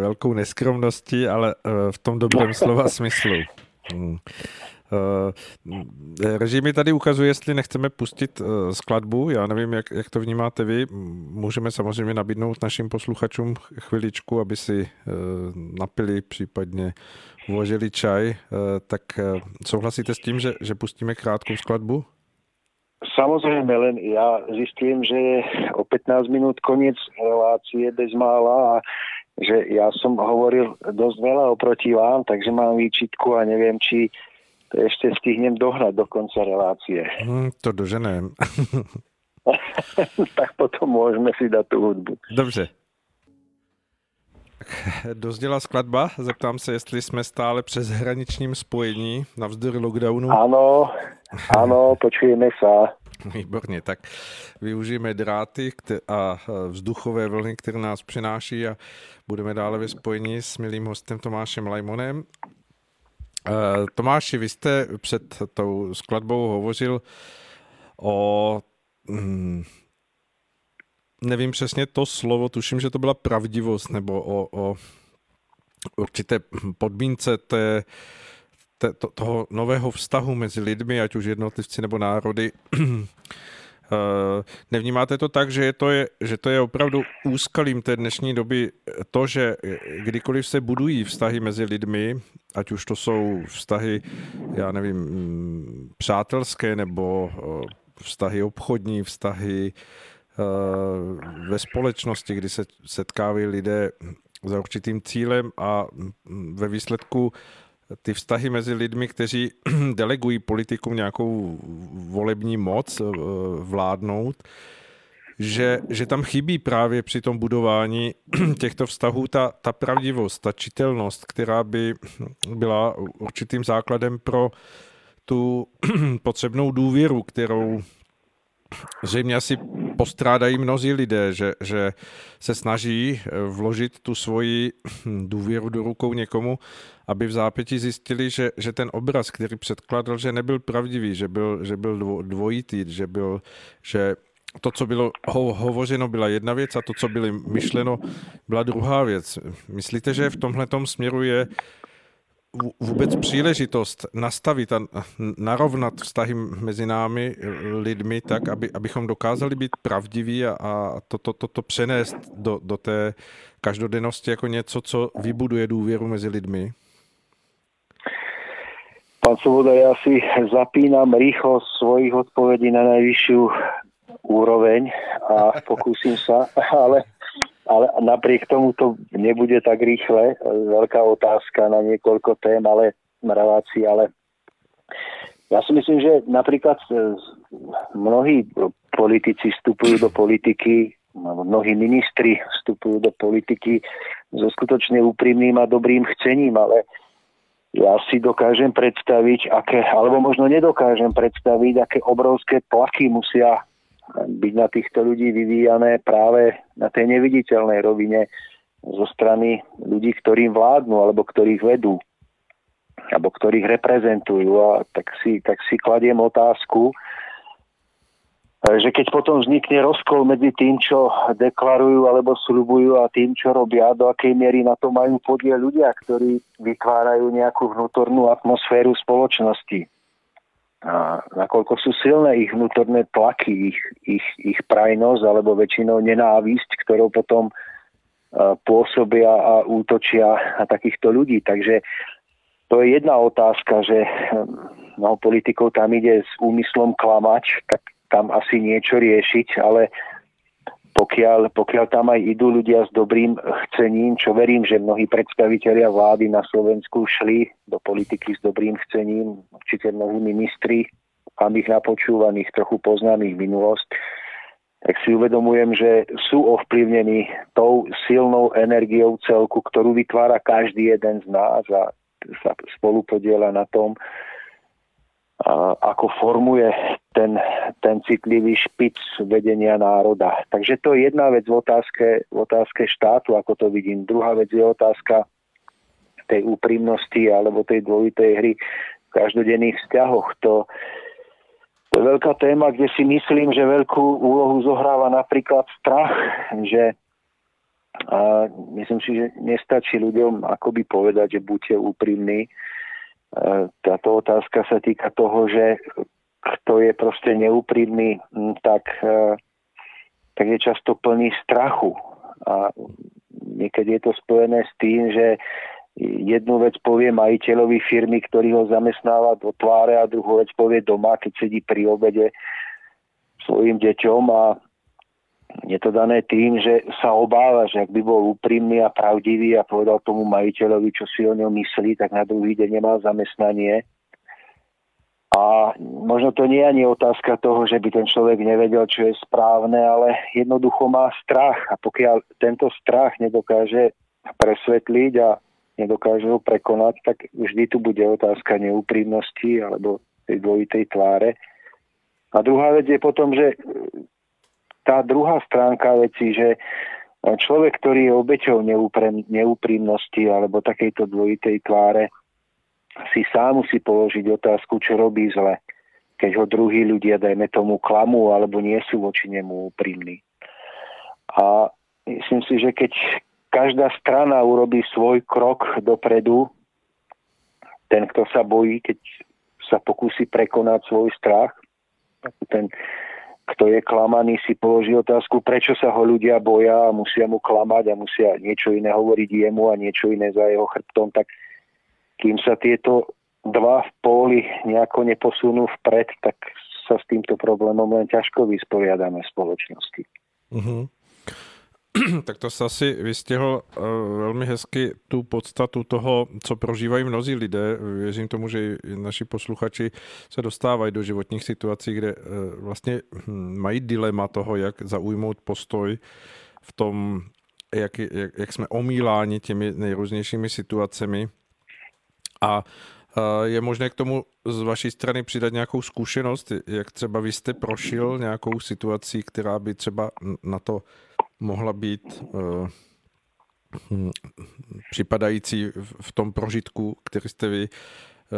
velkou neskromností, ale v tom dobrém slova smyslu. Režii mi tady ukazuje, jestli nechceme pustit skladbu. Já nevím, jak, jak to vnímáte vy. Můžeme samozřejmě nabídnout našim posluchačům chviličku, aby si napili, případně uvažili čaj. Tak souhlasíte s tím, že, že pustíme krátkou skladbu? Samozřejmě, len ja zistím, že je o pätnásť minút koniec relácie bezmála a že ja som hovoril dosť veľa oproti vám, takže mám výčitku a neviem, či to ešte stihnem dohnať do konca relácie. Hmm, to doženem. Tak potom môžeme si dať tú hudbu. Dobře. Dozděla skladba, zeptám se, jestli jsme stále přes hraničním spojení navzdory lockdownu. Ano, ano, počujeme se. Výborně, tak využijeme dráty a vzduchové vlny, které nás přináší a budeme dále ve spojení s milým hostem Tomášem Lajmonem. Tomáši, vy jste před tou skladbou hovořil o... Nevím přesně to slovo, tuším, že to byla pravdivost, nebo o, o určité podmínce té, té, to, toho nového vztahu mezi lidmi, ať už jednotlivci nebo národy. Nevnímáte to tak, že, je to, je, že to je opravdu úskalím té dnešní doby to, že kdykoliv se budují vztahy mezi lidmi, ať už to jsou vztahy, já nevím, přátelské nebo vztahy obchodní, vztahy ve společnosti, kdy se setkávají lidé za určitým cílem a ve výsledku ty vztahy mezi lidmi, kteří delegují politikům nějakou volební moc vládnout, že, že tam chybí právě při tom budování těchto vztahů ta, ta pravdivost, ta čitelnost, která by byla určitým základem pro tu potřebnou důvěru, kterou zřejmě asi postrádají mnozí lidé, že, že se snaží vložit tu svoji důvěru do rukou někomu, aby v zápěti zjistili, že, že ten obraz, který předkládal, že nebyl pravdivý, že byl, že byl dvojitý, že, byl, že to, co bylo ho, hovořeno, byla jedna věc a to, co bylo myšleno, byla druhá věc. Myslíte, že v tomhletom směru je vůbec příležitost nastavit a narovnat vztahy mezi námi lidmi tak, aby, abychom dokázali být pravdiví a, a to, to, to, to přenést do, do té každodennosti jako něco, co vybuduje důvěru mezi lidmi? Pán Svoboda, já si zapínám rýchlosť svojich odpovedí na najvyššiu úroveň a pokusím sa, ale... Ale napriek tomu to nebude tak rýchle. Veľká otázka na niekoľko tém, ale relácií, ale ja si myslím, že napríklad mnohí politici vstupujú do politiky, mnohí ministri vstupujú do politiky so skutočne úprimným a dobrým chcením, ale ja si dokážem predstaviť, aké, alebo možno nedokážem predstaviť, aké obrovské tlaky musia byť na týchto ľudí vyvíjané práve na tej neviditeľnej rovine zo strany ľudí, ktorým vládnu, alebo ktorých vedú, alebo ktorých reprezentujú. A tak si, tak si kladiem otázku, že keď potom vznikne rozkol medzi tým, čo deklarujú alebo sľubujú a tým, čo robia, do akej miery na to majú podiel ľudia, ktorí vytvárajú nejakú vnútornú atmosféru spoločnosti. A nakoľko sú silné ich vnútorné tlaky, ich, ich, ich prajnosť alebo väčšinou nenávisť, ktorou potom pôsobia a útočia na takýchto ľudí. Takže to je jedna otázka, že mnoho politikov tam ide s úmyslom klamať, tak tam asi niečo riešiť, ale pokiaľ, pokiaľ tam aj idú ľudia s dobrým chcením, čo verím, že mnohí predstavitelia vlády na Slovensku šli do politiky s dobrým chcením, určite mnohí ministri, mám ich napočúvaných, trochu poznaných minulosť, tak si uvedomujem, že sú ovplyvnení tou silnou energiou celku, ktorú vytvára každý jeden z nás a sa spolupodiela na tom, a ako formuje ten, ten citlivý špic vedenia národa. Takže to je jedna vec v otázke, v otázke štátu, ako to vidím. Druhá vec je otázka tej úprimnosti alebo tej dvojitej hry v každodenných vzťahoch. To, to je veľká téma, kde si myslím, že veľkú úlohu zohráva napríklad strach, že a myslím si, že nestačí ľuďom akoby povedať, že buďte úprimní, Táto otázka sa týka toho, že kto je proste neúprimný, tak, tak je často plný strachu. A niekedy je to spojené s tým, že jednu vec povie majiteľovi firmy, ktorý ho zamestnáva do tváre, a druhú vec povie doma, keď sedí pri obede svojim deťom, a je to dané tým, že sa obáva, že ak by bol úprimný a pravdivý a povedal tomu majiteľovi, čo si o ňom myslí, tak na druhý deň nemá zamestnanie. A možno to nie je ani otázka toho, že by ten človek nevedel, čo je správne, ale jednoducho má strach. A pokiaľ tento strach nedokáže presvetliť a nedokáže ho prekonať, tak vždy tu bude otázka neúprimnosti alebo tej dvojitej tváre. A druhá vec je potom, že tá druhá stránka veci, že človek, ktorý je obeťou neúprimnosti alebo takejto dvojitej tváre, si sám musí položiť otázku, čo robí zle, keď ho druhí ľudia, dajme tomu, klamú alebo nie sú voči nemu úprimní. A myslím si, že keď každá strana urobí svoj krok dopredu, ten, kto sa bojí, keď sa pokúsi prekonať svoj strach, ten, kto je klamaný, si položí otázku, prečo sa ho ľudia boja a musia mu klamať a musia niečo iné hovoriť jemu a niečo iné za jeho chrbtom, tak kým sa tieto dva v poli nejako neposunú vpred, tak sa s týmto problémom len ťažko vysporiadame v spoločnosti. Uh-huh. Tak to sa asi vystihl uh, velmi hezky tu podstatu toho, co prožívají mnozí lidé. Věřím tomu, že i naši posluchači se dostávají do životních situací, kde uh, vlastně hm, mají dilema toho, jak zaujmout postoj v tom, jak, jak, jak jsme omíláni těmi nejrůznějšími situacemi. A je možné k tomu z vaší strany přidat nějakou zkušenost, jak třeba vy jste prošil nějakou situací, která by třeba na to mohla být eh, připadající v tom prožitku, který jste vy eh,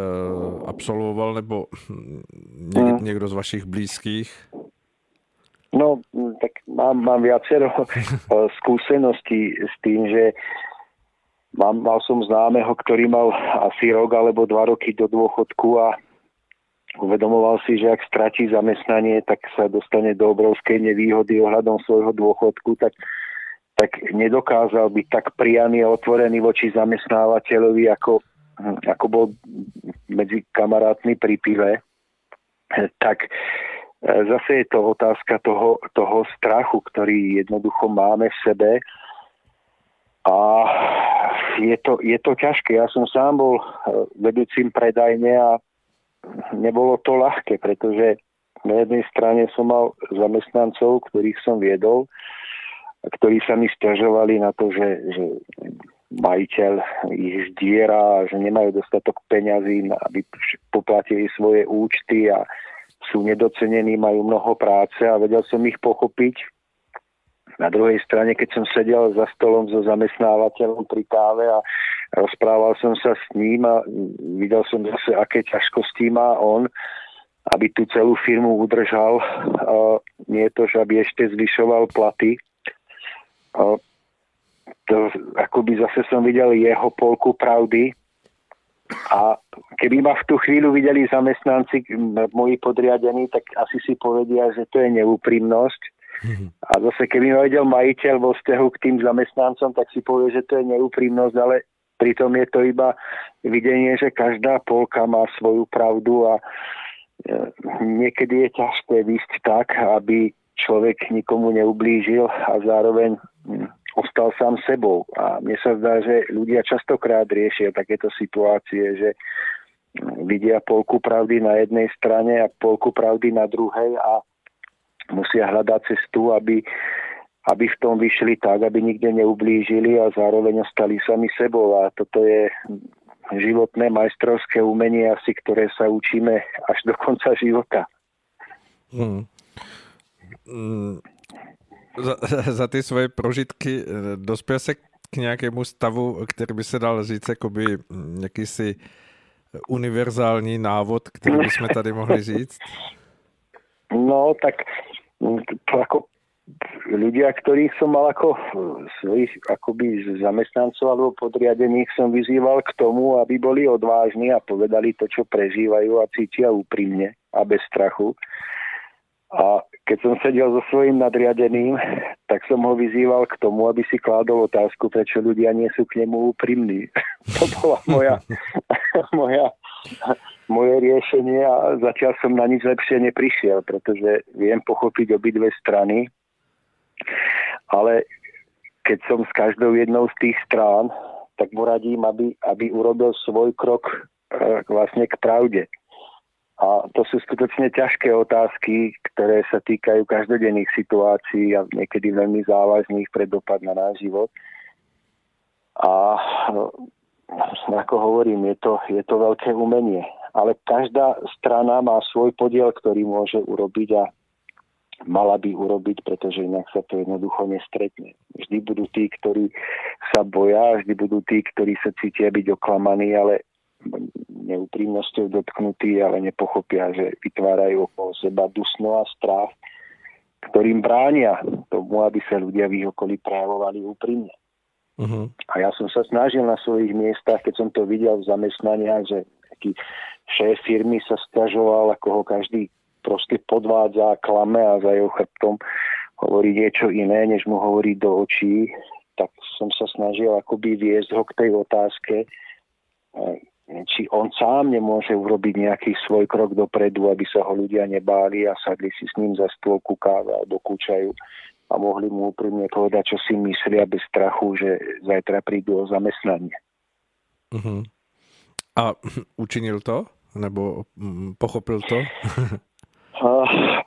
absolvoval, nebo někdo, někdo z vašich blízkých? No, tak mám, mám viacero skúseností s tým, že Mám, mal som známeho, ktorý mal asi rok alebo dva roky do dôchodku a uvedomoval si, že ak stratí zamestnanie, tak sa dostane do obrovskej nevýhody ohľadom svojho dôchodku, tak, tak nedokázal byť tak priamy a otvorený voči zamestnávateľovi, ako, ako bol medzi kamarátmi pri pive. Tak zase je to otázka toho, toho strachu, ktorý jednoducho máme v sebe. A je to, je to ťažké. Ja som sám bol vedúcim predajne a nebolo to ľahké, pretože na jednej strane som mal zamestnancov, ktorých som viedol, ktorí sa mi sťažovali na to, že, že majiteľ ich diera, že nemajú dostatok peňazí, aby poplatili svoje účty a sú nedocenení, majú mnoho práce, a vedel som ich pochopiť. Na druhej strane, keď som sedel za stolom so zamestnávateľom pri káve a rozprával som sa s ním a videl som zase, aké ťažkosti má on, aby tú celú firmu udržal. Nie je to, že aby ešte zvyšoval platy. To, akoby zase som videl jeho polku pravdy. A keby ma v tú chvíľu videli zamestnanci, moji podriadení, tak asi si povedia, že to je neúprimnosť. A zase, keby ma vedel majiteľ vo vzťahu k tým zamestnancom, tak si povie, že to je neúprimnosť, ale pritom je to iba videnie, že každá polka má svoju pravdu a niekedy je ťažké výsť tak, aby človek nikomu neublížil a zároveň ostal sám sebou. A mne sa zdá, že ľudia častokrát riešia takéto situácie, že vidia polku pravdy na jednej strane a polku pravdy na druhej a musia hľadať cestu, aby, aby v tom vyšli tak, aby nikde neublížili a zároveň ostali sami sebou. A toto je životné majstrovské umenie asi, ktoré sa učíme až do konca života. Hmm. Hmm. Za, za ty svoje prožitky dospěl se k nějakému stavu, který by se dal říct jakoby jakýsi univerzální návod, který bychom tady mohli říct? No, tak to ako ľudia, ktorých som mal ako svojich akoby zamestnancov alebo podriadených, som vyzýval k tomu, aby boli odvážni a povedali to, čo prežívajú a cítia úprimne a bez strachu. A keď som sedel so svojím nadriadeným, tak som ho vyzýval k tomu, aby si kládol otázku, prečo ľudia nie sú k nemu úprimní. To bola moja, moja, moje riešenie a zatiaľ som na nič lepšie neprišiel, pretože viem pochopiť obidve strany, ale keď som s každou jednou z tých strán, tak mu radím, aby, aby urobil svoj krok e, vlastne k pravde. A to sú skutočne ťažké otázky, ktoré sa týkajú každodenných situácií a niekedy veľmi závažných pre dopad na náš život. A no, ako hovorím, je to, je to veľké umenie. Ale každá strana má svoj podiel, ktorý môže urobiť a mala by urobiť, pretože inak sa to jednoducho nestretne. Vždy budú tí, ktorí sa boja, vždy budú tí, ktorí sa cítia byť oklamaní, ale neúprimnosťou dotknutí, ale nepochopia, že vytvárajú okolo seba dusno a strach, ktorým bránia tomu, aby sa ľudia v ich okolí prejavovali úprimne. Uh-huh. A ja som sa snažil na svojich miestach, keď som to videl v zamestnaniach, že taký šéf firmy sa sťažoval, ako ho každý proste podvádza, klame a za jeho chrbtom hovorí niečo iné, než mu hovorí do očí, tak som sa snažil akoby viesť ho k tej otázke, či on sám nemôže urobiť nejaký svoj krok dopredu, aby sa ho ľudia nebáli a sadli si s ním za stôlku kávy alebo kúčajú a mohli mu úprimne povedať, čo si myslia bez strachu, že zajtra prídu o zamestnanie. Uh-huh. A učinil to? Nebo pochopil to?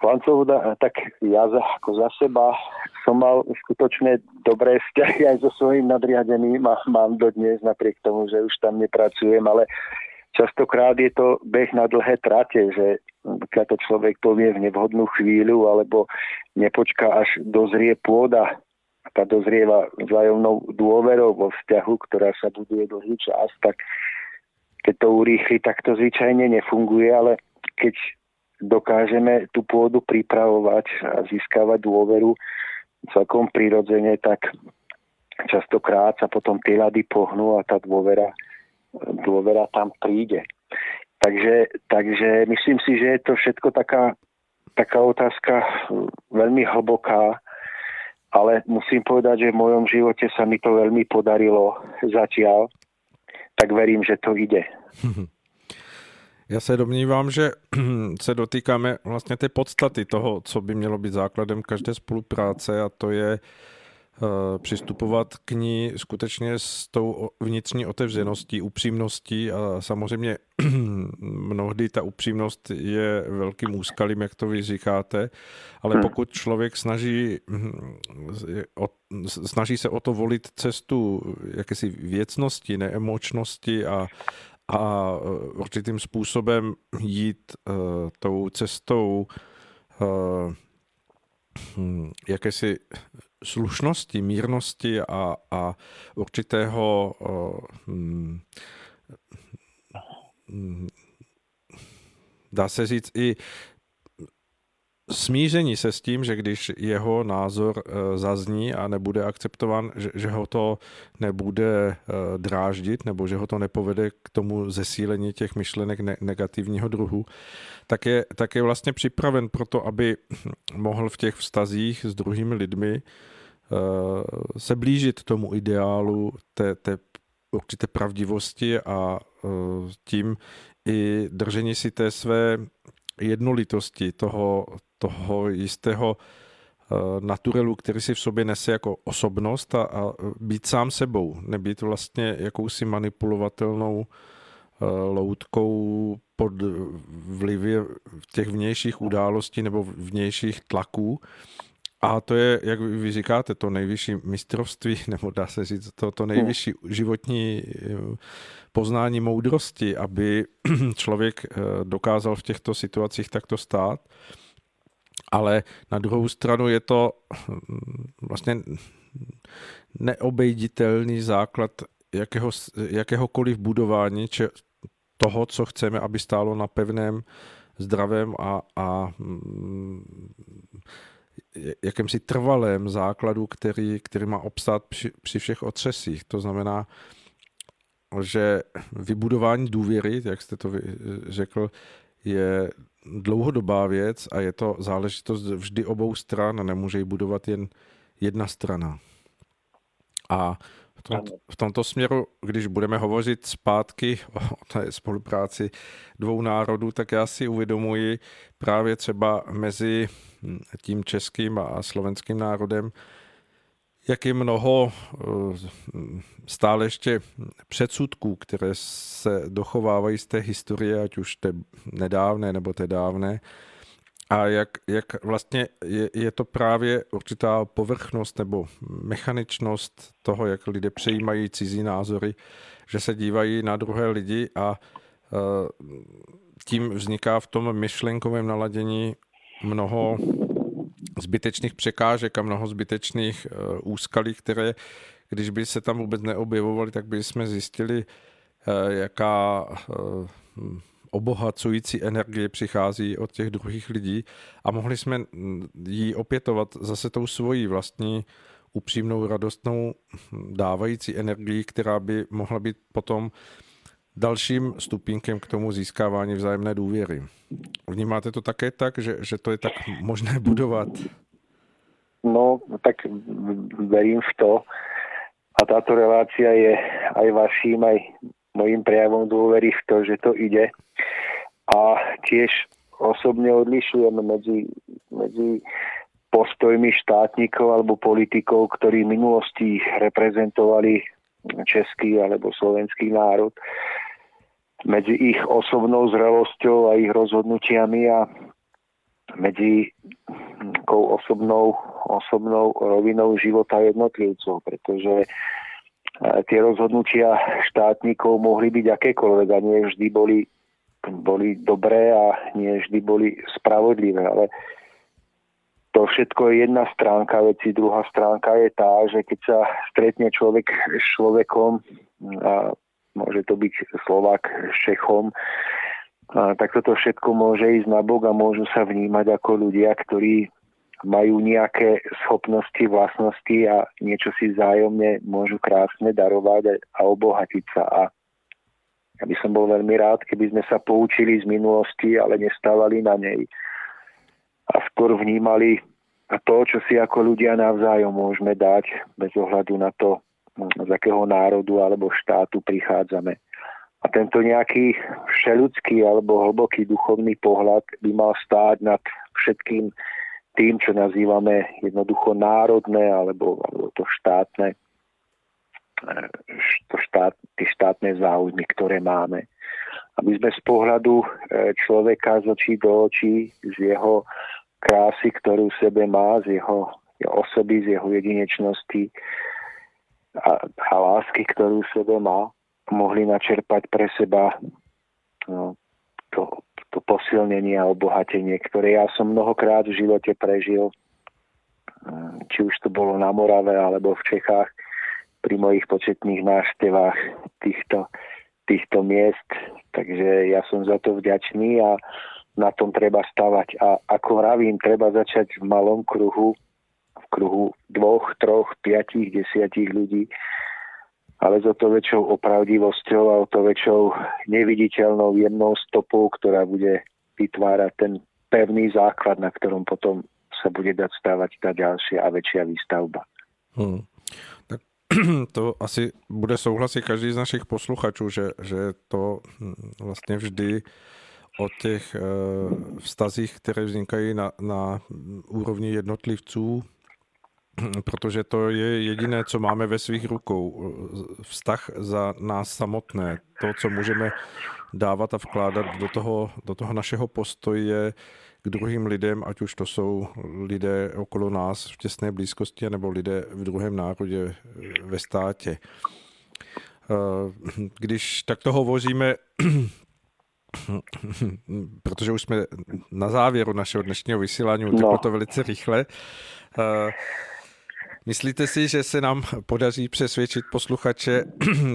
Pán Svoboda, tak ja za, ako za seba som mal skutočne dobré vzťahy aj so svojím nadriadeným a mám dodnes napriek tomu, že už tam nepracujem, ale častokrát je to beh na dlhé trate, že keď to človek povie v nevhodnú chvíľu alebo nepočká, až dozrie pôda. Tá dozrieva vzájomnou dôverou vo vzťahu, ktorá sa buduje dlhý čas, tak keď to urýchli, tak to zvyčajne nefunguje, ale keď dokážeme tú pôdu pripravovať a získavať dôveru celkom prirodzene, tak častokrát sa potom tie ľady pohnú a tá dôvera, dôvera tam príde. Takže, takže myslím si, že je to všetko taká, taká otázka veľmi hlboká, ale musím povedať, že v mojom živote sa mi to veľmi podarilo zatiaľ, tak verím, že to ide. Já se domnívám, že se dotýkáme vlastně té podstaty toho, co by mělo být základem každé spolupráce, a to je přistupovat k ní skutečně s tou vnitřní otevřeností, upřímností, a samozřejmě mnohdy ta upřímnost je velkým úskalím, jak to vy říkáte, ale pokud člověk snaží, snaží se o to volit cestu jakési věcnosti, neemočnosti a a určitým způsobem jít uh, tou cestou uh, jakési slušnosti, mírnosti a, a určitého uh, um, dá se říct i smíření se s tím, že když jeho názor zazní a nebude akceptován, že, že ho to nebude dráždit nebo že ho to nepovede k tomu zesílení těch myšlenek ne- negativního druhu, tak je, tak je vlastně připraven pro to, aby mohl v těch vztazích s druhými lidmi uh, se blížit tomu ideálu té, té určité pravdivosti a uh, tím i držení si té své jednolitosti, toho, toho jistého naturelu, který si v sobě nese jako osobnost, a, a být sám sebou, nebýt vlastně jakousi manipulovatelnou loutkou pod vlivem těch vnějších událostí nebo vnějších tlaků. A to je, jak vy říkáte, to nejvyšší mistrovství, nebo dá se říct, to, to nejvyšší životní poznání moudrosti, aby člověk dokázal v těchto situacích takto stát. Ale na druhou stranu je to vlastně neobejditelný základ jakého, jakéhokoliv budování če, toho, co chceme, aby stálo na pevném, zdravém a, a jakémsi trvalém základu, který, který má obstát při, při všech otřesích. To znamená, že vybudování důvěry, jak jste to řekl, je dlouhodobá věc a je to záležitost vždy obou stran a nemůže ji budovat jen jedna strana. A v, tom, v tomto směru, když budeme hovořit zpátky o té spolupráci dvou národů, tak já si uvědomuji právě třeba mezi tím českým a slovenským národem, jak je mnoho stále ještě předsudků, které se dochovávají z té historie, ať už té nedávné nebo té dávné. A jak, jak vlastně je, je to právě určitá povrchnost nebo mechaničnost toho, jak lidé přejímají cizí názory, že se dívají na druhé lidi a tím vzniká v tom myšlenkovém naladění mnoho zbytečných překážek a mnoho zbytečných úskalí, které, když by se tam vůbec neobjevovaly, tak by jsme zjistili, jaká obohacující energie přichází od těch druhých lidí a mohli jsme ji opětovat zase tou svojí vlastní upřímnou, radostnou, dávající energii, která by mohla být potom dalším stupínkem k tomu získávání vzájemné důvěry. Vnímáte to také tak, že, že to je tak možné budovat? No, tak verím v to. A táto relácia je aj vaším, aj mojím prejavom dôvery v to, že to ide. A tiež osobne odlišujem medzi, medzi postojmi štátnikov alebo politikov, ktorí v minulosti reprezentovali český alebo slovenský národ, medzi ich osobnou zrelosťou a ich rozhodnutiami a medzi tou osobnou, osobnou rovinou života jednotlivcov, pretože tie rozhodnutia štátnikov mohli byť akékoľvek a nie vždy boli, boli dobré a nie vždy boli spravodlivé, ale to všetko je jedna stránka veci, druhá stránka je tá, že keď sa stretne človek s človekom, a môže to byť Slovák s Čechom, a tak toto všetko môže ísť na bok a môžu sa vnímať ako ľudia, ktorí majú nejaké schopnosti, vlastnosti a niečo si vzájomne môžu krásne darovať a obohatiť sa. A ja by som bol veľmi rád, keby sme sa poučili z minulosti, ale nestávali na nej. A skôr vnímali to, čo si ako ľudia navzájom môžeme dať bez ohľadu na to, z akého národu alebo štátu prichádzame. A tento nejaký všeľudský alebo hlboký duchovný pohľad by mal stáť nad všetkým tým, čo nazývame jednoducho národné alebo, alebo to štátne, to štát, tie štátne záujmy, ktoré máme. Aby sme z pohľadu človeka z očí do očí, z jeho krásy, ktorú v sebe má, z jeho osoby, z jeho jedinečnosti a, a lásky, ktorú v sebe má, mohli načerpať pre seba no, to, to posilnenie a obohatenie, ktoré ja som mnohokrát v živote prežil, či už to bolo na Morave alebo v Čechách, pri mojich početných návštevách týchto týchto miest, takže ja som za to vďačný a na tom treba stavať. A ako hravím, treba začať v malom kruhu, v kruhu dvoch, troch, piatich, desiatich ľudí, ale s o to väčšou opravdivosťou a o to väčšou neviditeľnou jemnou stopou, ktorá bude vytvárať ten pevný základ, na ktorom potom sa bude dať stavať tá ďalšia a väčšia výstavba. Hmm. Tak to asi bude souhlasit každý z našich posluchačů, že, že to vlastně vždy o těch vztazích, které vznikají na, na úrovni jednotlivců, protože to je jediné, co máme ve svých rukou. Vztah za nás samotné. To, co můžeme dávat a vkládat do toho, do toho našeho postoje k druhým lidem, ať už to jsou lidé okolo nás v těsné blízkosti, nebo lidé v druhém národě, ve státě. Když takto hovoříme, protože už jsme na závěru našeho dnešního vysílání, uteklo to velice rychle, Myslíte si, že se nám podaří přesvědčit posluchače,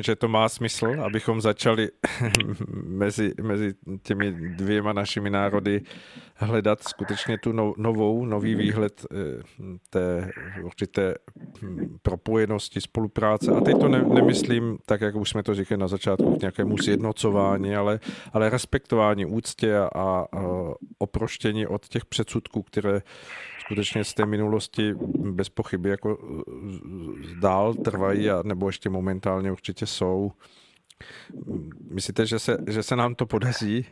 že to má smysl, abychom začali mezi, mezi těmi dvěma našimi národy hledat skutečně tu novou, nový výhled té určité propojenosti, spolupráce? A teď to ne, nemyslím, tak jak už jsme to říkali na začátku, k nějakému sjednocování, ale, ale respektování, úctě a, a oproštění od těch předsudků, které skutečně z té minulosti bez pochyby jako dál trvají, a nebo ještě momentálně určitě jsou. Myslíte, že se, že se nám to podaří?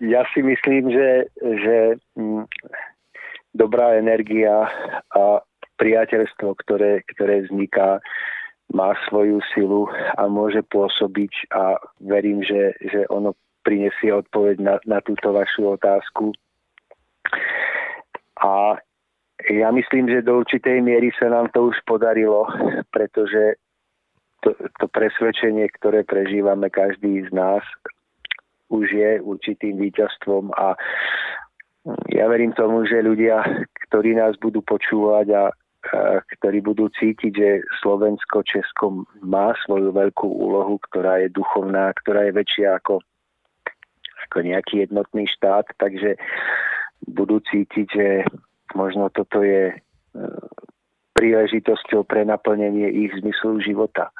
Já si myslím, že, že dobrá energia a priateľstvo, ktoré, ktoré vzniká, má svoju silu a môže pôsobiť, a verím, že, že ono prinesie odpoveď na, na túto vašu otázku. A ja myslím, že do určitej miery sa nám to už podarilo, pretože to, to presvedčenie, ktoré prežívame každý z nás, už je určitým víťazstvom, a ja verím tomu, že ľudia, ktorí nás budú počúvať a, a ktorí budú cítiť, že Slovensko, Česko má svoju veľkú úlohu, ktorá je duchovná, ktorá je väčšia ako, ako nejaký jednotný štát, takže budú cítiť, že možno toto je príležitosťou pre naplnenie ich zmyslu života.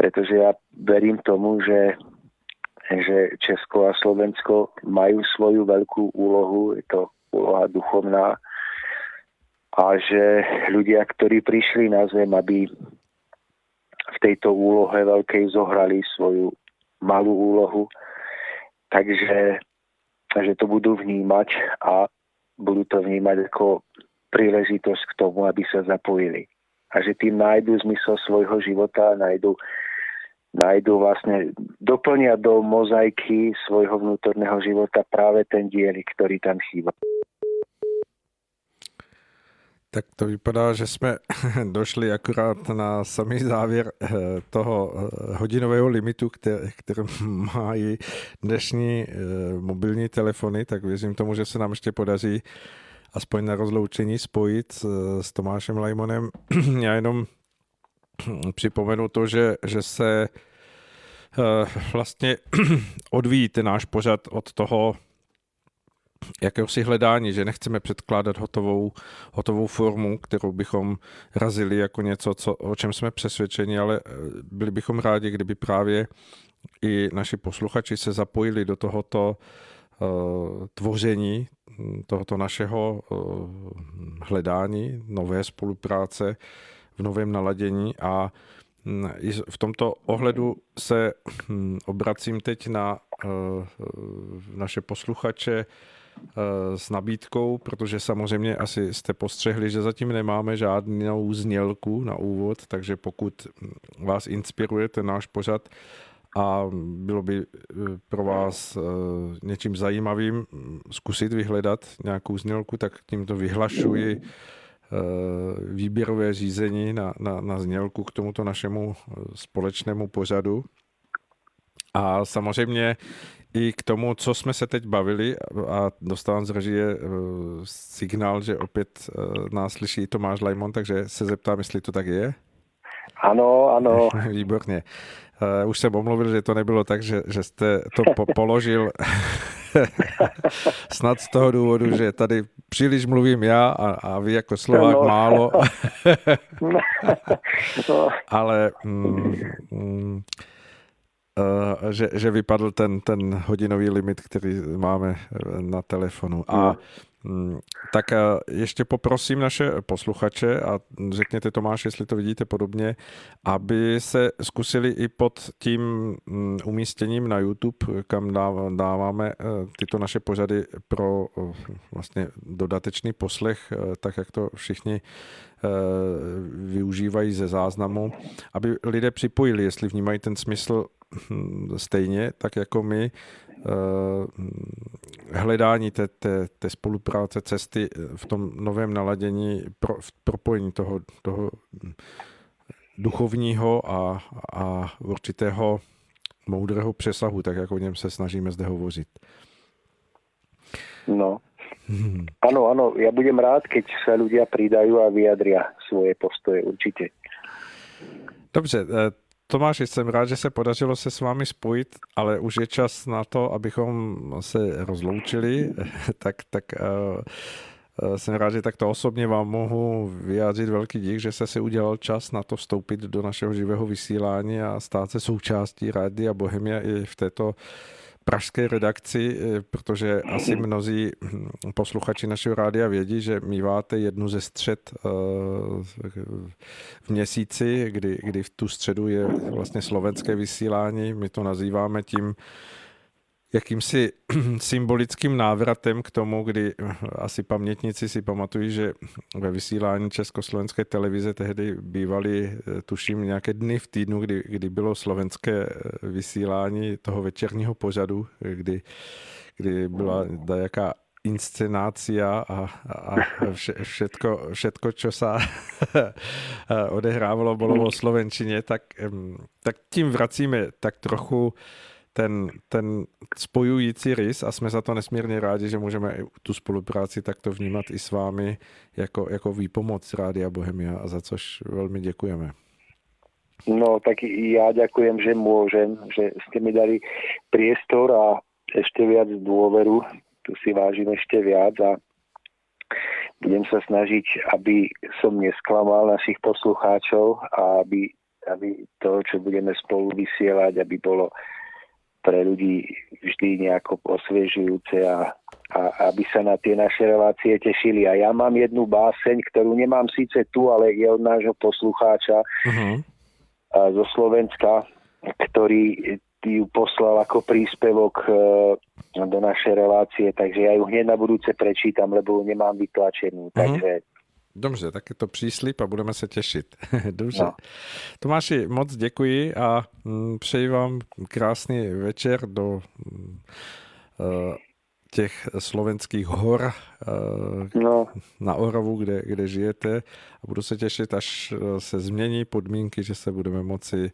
Pretože ja verím tomu, že, že Česko a Slovensko majú svoju veľkú úlohu, je to úloha duchovná, a že ľudia, ktorí prišli na zem, aby v tejto úlohe veľkej zohrali svoju malú úlohu, takže že to budú vnímať a budú to vnímať ako príležitosť k tomu, aby sa zapojili. A že tým nájdu zmysel svojho života, nájdu, nájdu vlastne, doplnia do mozaiky svojho vnútorného života práve ten dielik, ktorý tam chýba. Tak to vypadá, že jsme došli akorát na samý závěr toho hodinového limitu, který mají dnešní mobilní telefony, tak věřím tomu, že se nám ještě podaří aspoň na rozloučení spojit s Tomášem Lajmonem. Já jenom připomenu to, že, že se vlastně odvíjí ten náš pořad od toho jakéhosi hledání, že nechceme předkládat hotovou, hotovou formu, kterou bychom razili jako něco, co, o čem jsme přesvědčeni, ale byli bychom rádi, kdyby právě i naši posluchači se zapojili do tohoto uh, tvoření, tohoto našeho uh, hledání, nové spolupráce v novém naladění. A v tomto ohledu se obracím teď na naše posluchače s nabídkou, protože samozřejmě asi jste postřehli, že zatím nemáme žádnou znělku na úvod, takže pokud vás inspiruje ten náš pořad a bylo by pro vás něčím zajímavým zkusit vyhledat nějakou znělku, tak tímto vyhlašuji výběrové řízení na, na, na znělku k tomuto našemu společnému pořadu. A samozřejmě i k tomu, co jsme se teď bavili, a dostávám z režie signál, že opět nás slyší Tomáš Lajmon, takže se zeptám, jestli to tak je. Ano, ano. Výborně. Už jsem omluvil, že to nebylo tak, že, že jste to po- položil snad z toho důvodu, že tady příliš mluvím já a, a vy jako Slovák no. málo. Ale mm, mm, uh, že, že vypadl ten, ten hodinový limit, který máme na telefonu. A tak ještě poprosím naše posluchače, a řekněte Tomáš, jestli to vidíte podobně, aby se zkusili i pod tím umístěním na YouTube, kam dáváme tyto naše pořady pro vlastně dodatečný poslech, tak jak to všichni využívají ze záznamu, aby lidé připojili, jestli vnímají ten smysl stejně, tak jako my, hledání té, té, té spolupráce, cesty v tom novém naladění, pro, v propojení toho, toho duchovního a, a určitého moudrého přesahu, tak jak o něm se snažíme zde hovořit. No, Áno, áno, ja budem rád, keď sa ľudia pridajú a vyjadria svoje postoje, určite. Dobře, Tomáši, jsem rád, že se podařilo se s vámi spojit, ale už je čas na to, abychom se rozloučili, tak, tak uh, jsem rád, že takto osobně vám mohu vyjádřit velký dík, že jste si udělal čas na to vstoupit do našeho živého vysílání a stát se součástí Rádia Bohemia i v této pražské redakci, protože asi mnozí posluchači našeho rádia vědí, že míváte jednu ze střed v měsíci, kdy, kdy v tu středu je vlastně slovenské vysílání. My to nazýváme tím jakýmsi symbolickým návratem k tomu, kdy asi pamětníci si pamatují, že ve vysílání Československé televize tehdy bývaly, tuším, nějaké dny v týdnu, kdy, kdy bylo slovenské vysílání toho večerního pořadu, kdy, kdy byla dajaká inscenácia a, a vše, všetko, všetko, čo sa odehrávalo, bylo o slovenčině, tak, tak tím vracíme tak trochu Ten, ten spojující rys a jsme za to nesmírně rádi, že můžeme tu spolupráci takto vnímat i s vámi jako, jako výpomoc Rádia Bohemia, a za což velmi děkujeme. No tak já děkujem, že můžem, že jste mi dali priestor a ještě viac dôveru, tu si vážím ještě viac a budem se snažit, aby som nesklamal našich poslucháčov a aby, aby to, čo budeme spolu vysielať, aby bolo pre ľudí vždy nejako osviežujúce a, a aby sa na tie naše relácie tešili. A ja mám jednu báseň, ktorú nemám síce tu, ale je od nášho poslucháča uh-huh. zo Slovenska, ktorý ju poslal ako príspevok do našej relácie, takže ja ju hneď na budúce prečítam, lebo ju nemám vytlačenú. Uh-huh. Takže... Dobře, tak je to příslip a budeme se těšit. Dobře. No. Tomáši, moc děkuji a přeji vám krásný večer do těch slovenských hor no. na Oravu, kde, kde žijete. A budu se těšit, až se změní podmínky, že se budeme moci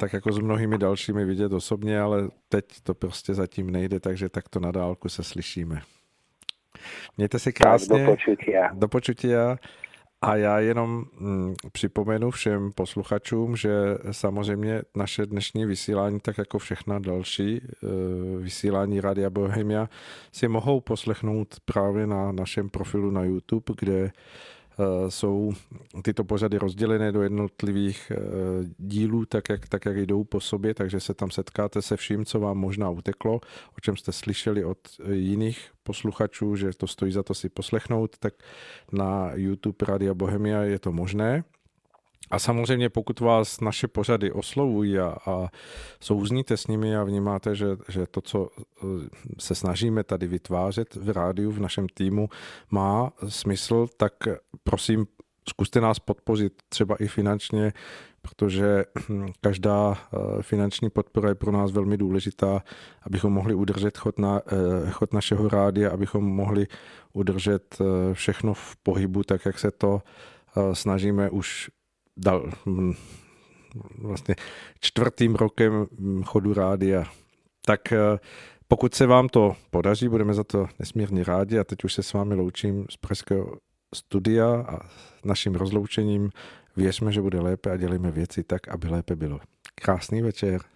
tak jako s mnohými dalšími vidět osobně, ale teď to prostě zatím nejde, takže takto na dálku se slyšíme. Mějte se krásně, do počutia. do počutia a já jenom připomenu všem posluchačům, že samozřejmě naše dnešní vysílání, tak jako všechna další vysílání Rádia Bohemia, si mohou poslechnout právě na našem profilu na YouTube, kde jsou tyto pořady rozdělené do jednotlivých dílů, tak jak, tak jak jdou po sobě, takže se tam setkáte se vším, co vám možná uteklo, o čem jste slyšeli od jiných posluchačů, že to stojí za to si poslechnout, tak na YouTube Rádia Bohemia je to možné. A samozřejmě, pokud vás naše pořady oslovují a, a souzníte s nimi a vnímáte, že, že to, co se snažíme tady vytvářet v rádiu, v našem týmu, má smysl, tak prosím, zkuste nás podpořit třeba i finančně, protože každá finanční podpora je pro nás velmi důležitá, abychom mohli udržet chod, na, chod našeho rádia, abychom mohli udržet všechno v pohybu, tak jak se to snažíme už dal vlastně čtvrtým rokem chodu rádia. Tak pokud se vám to podaří, budeme za to nesmírně rádi a teď už se s vámi loučím z pražského studia a naším rozloučením věřme, že bude lépe a dělíme věci tak, aby lépe bylo. Krásný večer.